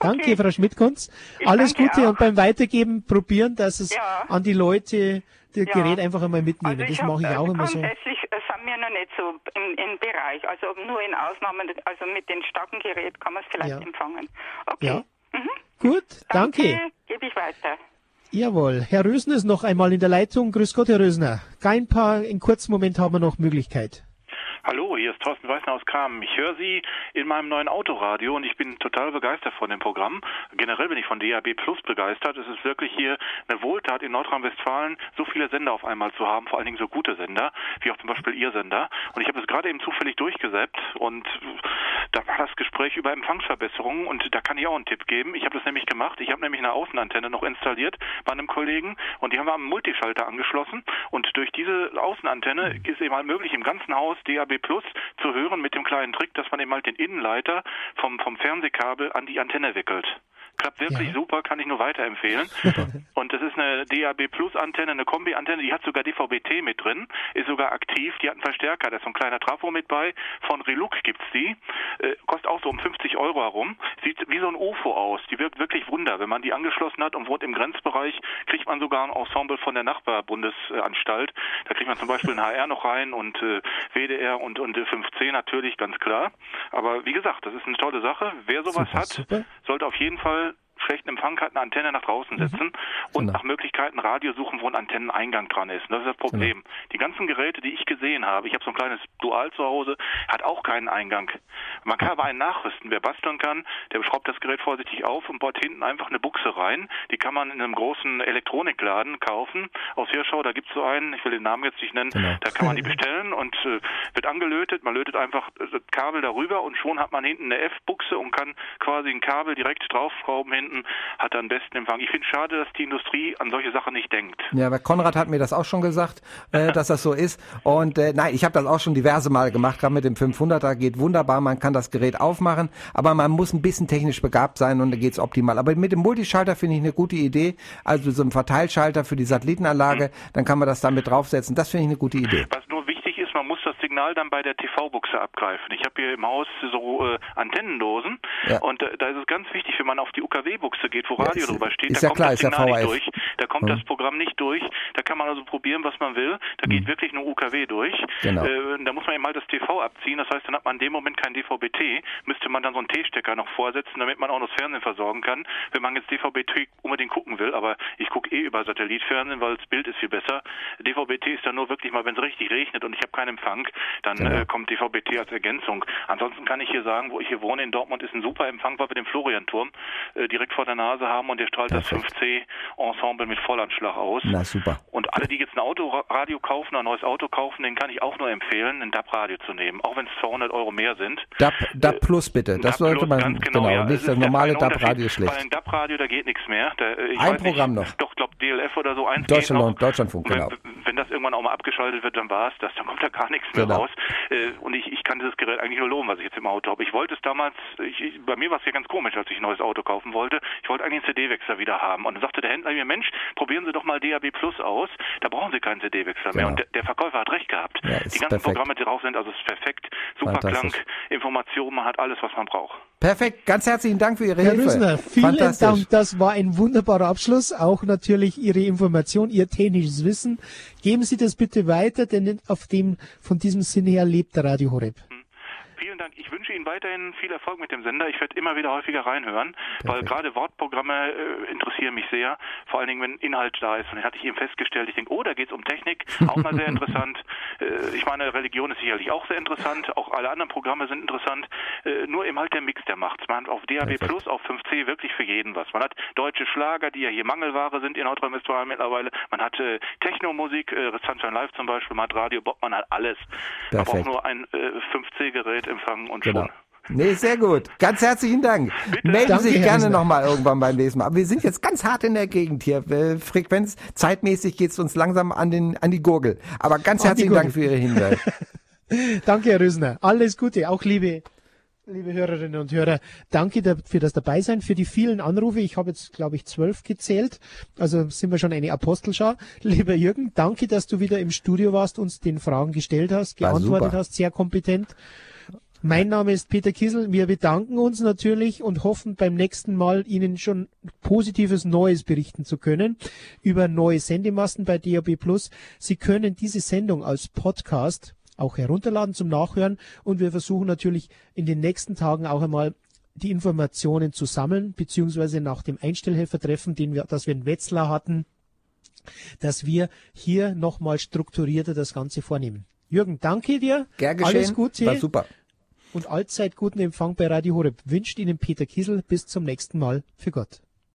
Danke, okay. Frau Schmidt-Kunz. Alles Gute auch. Und beim Weitergeben probieren, dass es ja. an die Leute das ja. Gerät einfach einmal mitnehmen. Also das mache ich auch immer so. Grundsätzlich sind wir noch nicht so im, im Bereich. Also nur in Ausnahmen, also mit dem starken Gerät kann man es vielleicht ja. empfangen. Okay. Ja. Mhm. Gut, danke. Danke, gebe ich weiter. Jawohl. Herr Rösner ist noch einmal in der Leitung. Grüß Gott, Herr Rösner. Kein paar, in kurzem Moment haben wir noch Möglichkeit. Hallo, hier ist Thorsten Weißner aus Kamen. Ich höre Sie in meinem neuen Autoradio und ich bin total begeistert von dem Programm. Generell bin ich von D A B Plus begeistert. Es ist wirklich hier eine Wohltat in Nordrhein-Westfalen, so viele Sender auf einmal zu haben, vor allen Dingen so gute Sender, wie auch zum Beispiel Ihr Sender. Und ich habe es gerade eben zufällig durchgesäppt und da war das Gespräch über Empfangsverbesserungen und da kann ich auch einen Tipp geben. Ich habe das nämlich gemacht. Ich habe nämlich eine Außenantenne noch installiert bei einem Kollegen und die haben wir am Multischalter angeschlossen und durch diese Außenantenne ist eben halt möglich, im ganzen Haus D A B Plus zu hören mit dem kleinen Trick, dass man eben halt den Innenleiter vom, vom Fernsehkabel an die Antenne wickelt. Klappt wirklich ja. super, kann ich nur weiterempfehlen. Und das ist eine D A B Plus Antenne, eine Kombi-Antenne, die hat sogar D V B T mit drin, ist sogar aktiv, die hat einen Verstärker, da ist so ein kleiner Trafo mit bei, von Relux gibt's die, äh, kostet auch so um fünfzig Euro herum, sieht wie so ein UFO aus, die wirkt wirklich Wunder, wenn man die angeschlossen hat und wohnt im Grenzbereich, kriegt man sogar ein Ensemble von der Nachbarbundesanstalt, da kriegt man zum Beispiel ein H R noch rein und äh, W D R und, und äh, fünf C natürlich, ganz klar, aber wie gesagt, das ist eine tolle Sache, wer sowas super, hat, super. sollte auf jeden Fall schlechten Empfang hat, eine Antenne nach draußen setzen mhm. und genau. nach Möglichkeiten Radio suchen, wo ein Antenneneingang dran ist. Und das ist das Problem. Genau. Die ganzen Geräte, die ich gesehen habe, ich habe so ein kleines Dual zu Hause, hat auch keinen Eingang. Man kann aber einen nachrüsten. Wer basteln kann, der schraubt das Gerät vorsichtig auf und baut hinten einfach eine Buchse rein. Die kann man in einem großen Elektronikladen kaufen. Aus Hirschau, da gibt es so einen, ich will den Namen jetzt nicht nennen, genau. da kann man die bestellen und äh, wird angelötet. Man lötet einfach das Kabel darüber und schon hat man hinten eine F-Buchse und kann quasi ein Kabel direkt draufschrauben hinten. Hat er am besten Empfang. Ich finde es schade, dass die Industrie an solche Sachen nicht denkt. Ja, aber Konrad hat mir das auch schon gesagt, äh, dass das so ist. Und äh, nein, ich habe das auch schon diverse Male gemacht, gerade mit dem fünfhunderter geht wunderbar, man kann das Gerät aufmachen, aber man muss ein bisschen technisch begabt sein und dann geht es optimal. Aber mit dem Multischalter finde ich eine gute Idee, also mit so einem Verteilschalter für die Satellitenanlage, mhm. dann kann man das damit draufsetzen. Das finde ich eine gute Idee. Was nur wichtig ist, man muss das Signal dann bei der T V-Buchse abgreifen. Ich habe hier im Haus so äh, Antennendosen ja. und äh, da ist es ganz wichtig, wenn man auf die U K W-Buchse geht, wo Radio ja, ist, drüber steht, da ja kommt klar, das Signal ja nicht durch, da kommt mhm. das Programm nicht durch, da kann man also probieren, was man will, da mhm. geht wirklich nur U K W durch, genau. äh, da muss man eben mal das T V abziehen, das heißt, dann hat man in dem Moment kein D V B T, müsste man dann so einen T-Stecker noch vorsetzen, damit man auch noch das Fernsehen versorgen kann, wenn man jetzt D V B T unbedingt gucken will, aber ich gucke eh über Satellitfernsehen, weil das Bild ist viel besser, D V B T ist dann nur wirklich mal, wenn es richtig regnet und ich habe keinen Empfang, dann genau. äh, kommt D V B T als Ergänzung. Ansonsten kann ich hier sagen, wo ich hier wohne in Dortmund, ist ein super Empfang, weil wir den Florianturm äh, direkt vor der Nase haben und der strahlt Perfekt. das fünf C-Ensemble mit Vollanschlag aus. Na super. Und alle, die jetzt ein Autoradio kaufen, ein neues Auto kaufen, den kann ich auch nur empfehlen, ein D A B-Radio zu nehmen, auch wenn es zweihundert Euro mehr sind. D A B, D A B Plus bitte, das D A B sollte man, ganz genau, genau ja. nicht das normale D A B-Radio schlecht. Bei einem D A B-Radio, da geht nichts mehr. Da, ich ein weiß Programm nicht, noch. Doch, ich glaube D L F oder so, eins Deutschland, geht noch. Deutschlandfunk, genau. Wenn, wenn das irgendwann auch mal abgeschaltet wird, dann war es das, dann kommt da gar nichts mehr genau. aus. Äh, und ich, ich kann dieses Gerät eigentlich nur loben, was ich jetzt im Auto habe. Ich wollte es damals, ich, bei mir war es ja ganz komisch, als ich ein neues Auto kaufen wollte. Ich wollte eigentlich einen C D-Wechsler wieder haben. Und dann sagte der Händler mir, Mensch, probieren Sie doch mal D A B Plus aus, da brauchen Sie keinen C D-Wechsler mehr. Ja. Und der, der Verkäufer hat recht gehabt. Ja, die ganzen perfekt. Programme, die drauf sind, also es ist perfekt. Super Klang, Informationen, man hat alles, was man braucht. Perfekt, ganz herzlichen Dank für Ihre Herr Hilfe. Rüssner, vielen Dank, das war ein wunderbarer Abschluss. Auch natürlich Ihre Information, Ihr technisches Wissen. Geben Sie das bitte weiter, denn auf dem, von diesem Sinne her lebt der Radio Horeb. Vielen Dank. Ich wünsche Ihnen weiterhin viel Erfolg mit dem Sender. Ich werde immer wieder häufiger reinhören, perfekt. Weil gerade Wortprogramme äh, interessieren mich sehr. Vor allen Dingen, wenn Inhalt da ist. Und dann hatte ich eben festgestellt, ich denke, oh, da geht es um Technik. Auch mal sehr interessant. Äh, ich meine, Religion ist sicherlich auch sehr interessant. Auch alle anderen Programme sind interessant. Äh, nur eben halt der Mix, der macht's. Man hat auf D A B Plus, auf fünf C wirklich für jeden was. Man hat deutsche Schlager, die ja hier Mangelware sind in Nordrhein-Westfalen mittlerweile. Man hat äh, Technomusik, äh, Sunshine Live zum Beispiel, man hat Radio Bob, man hat alles. Man braucht nur ein äh, fünf C Gerät empfangen und genau. schon. Nee, sehr gut. Ganz herzlichen Dank. Bitte. Melden Danke, Sie sich gerne nochmal irgendwann beim nächsten Mal. Aber wir sind jetzt ganz hart in der Gegend hier. Frequenz, zeitmäßig geht es uns langsam an, den, an die Gurgel. Aber ganz an herzlichen Dank für Ihre Hinweise. Danke, Herr Rüssner. Alles Gute, auch liebe... Liebe Hörerinnen und Hörer, danke für das Dabeisein, für die vielen Anrufe. Ich habe jetzt, glaube ich, zwölf gezählt. Also sind wir schon eine Apostelschar. Lieber Jürgen, danke, dass du wieder im Studio warst, uns den Fragen gestellt hast, geantwortet hast, sehr kompetent. Mein Name ist Peter Kiesel. Wir bedanken uns natürlich und hoffen, beim nächsten Mal Ihnen schon positives Neues berichten zu können über neue Sendemasten bei D A B plus. Sie können diese Sendung als Podcast auch herunterladen zum Nachhören und wir versuchen natürlich in den nächsten Tagen auch einmal die Informationen zu sammeln, beziehungsweise nach dem Einstellhelfertreffen, den wir, das wir in Wetzlar hatten, dass wir hier nochmal strukturierter das Ganze vornehmen. Jürgen, danke dir. Gern geschehen. Alles Gute. War super. Und allzeit guten Empfang bei Radio Horeb. Wünscht Ihnen Peter Kiesel. Bis zum nächsten Mal. Für Gott.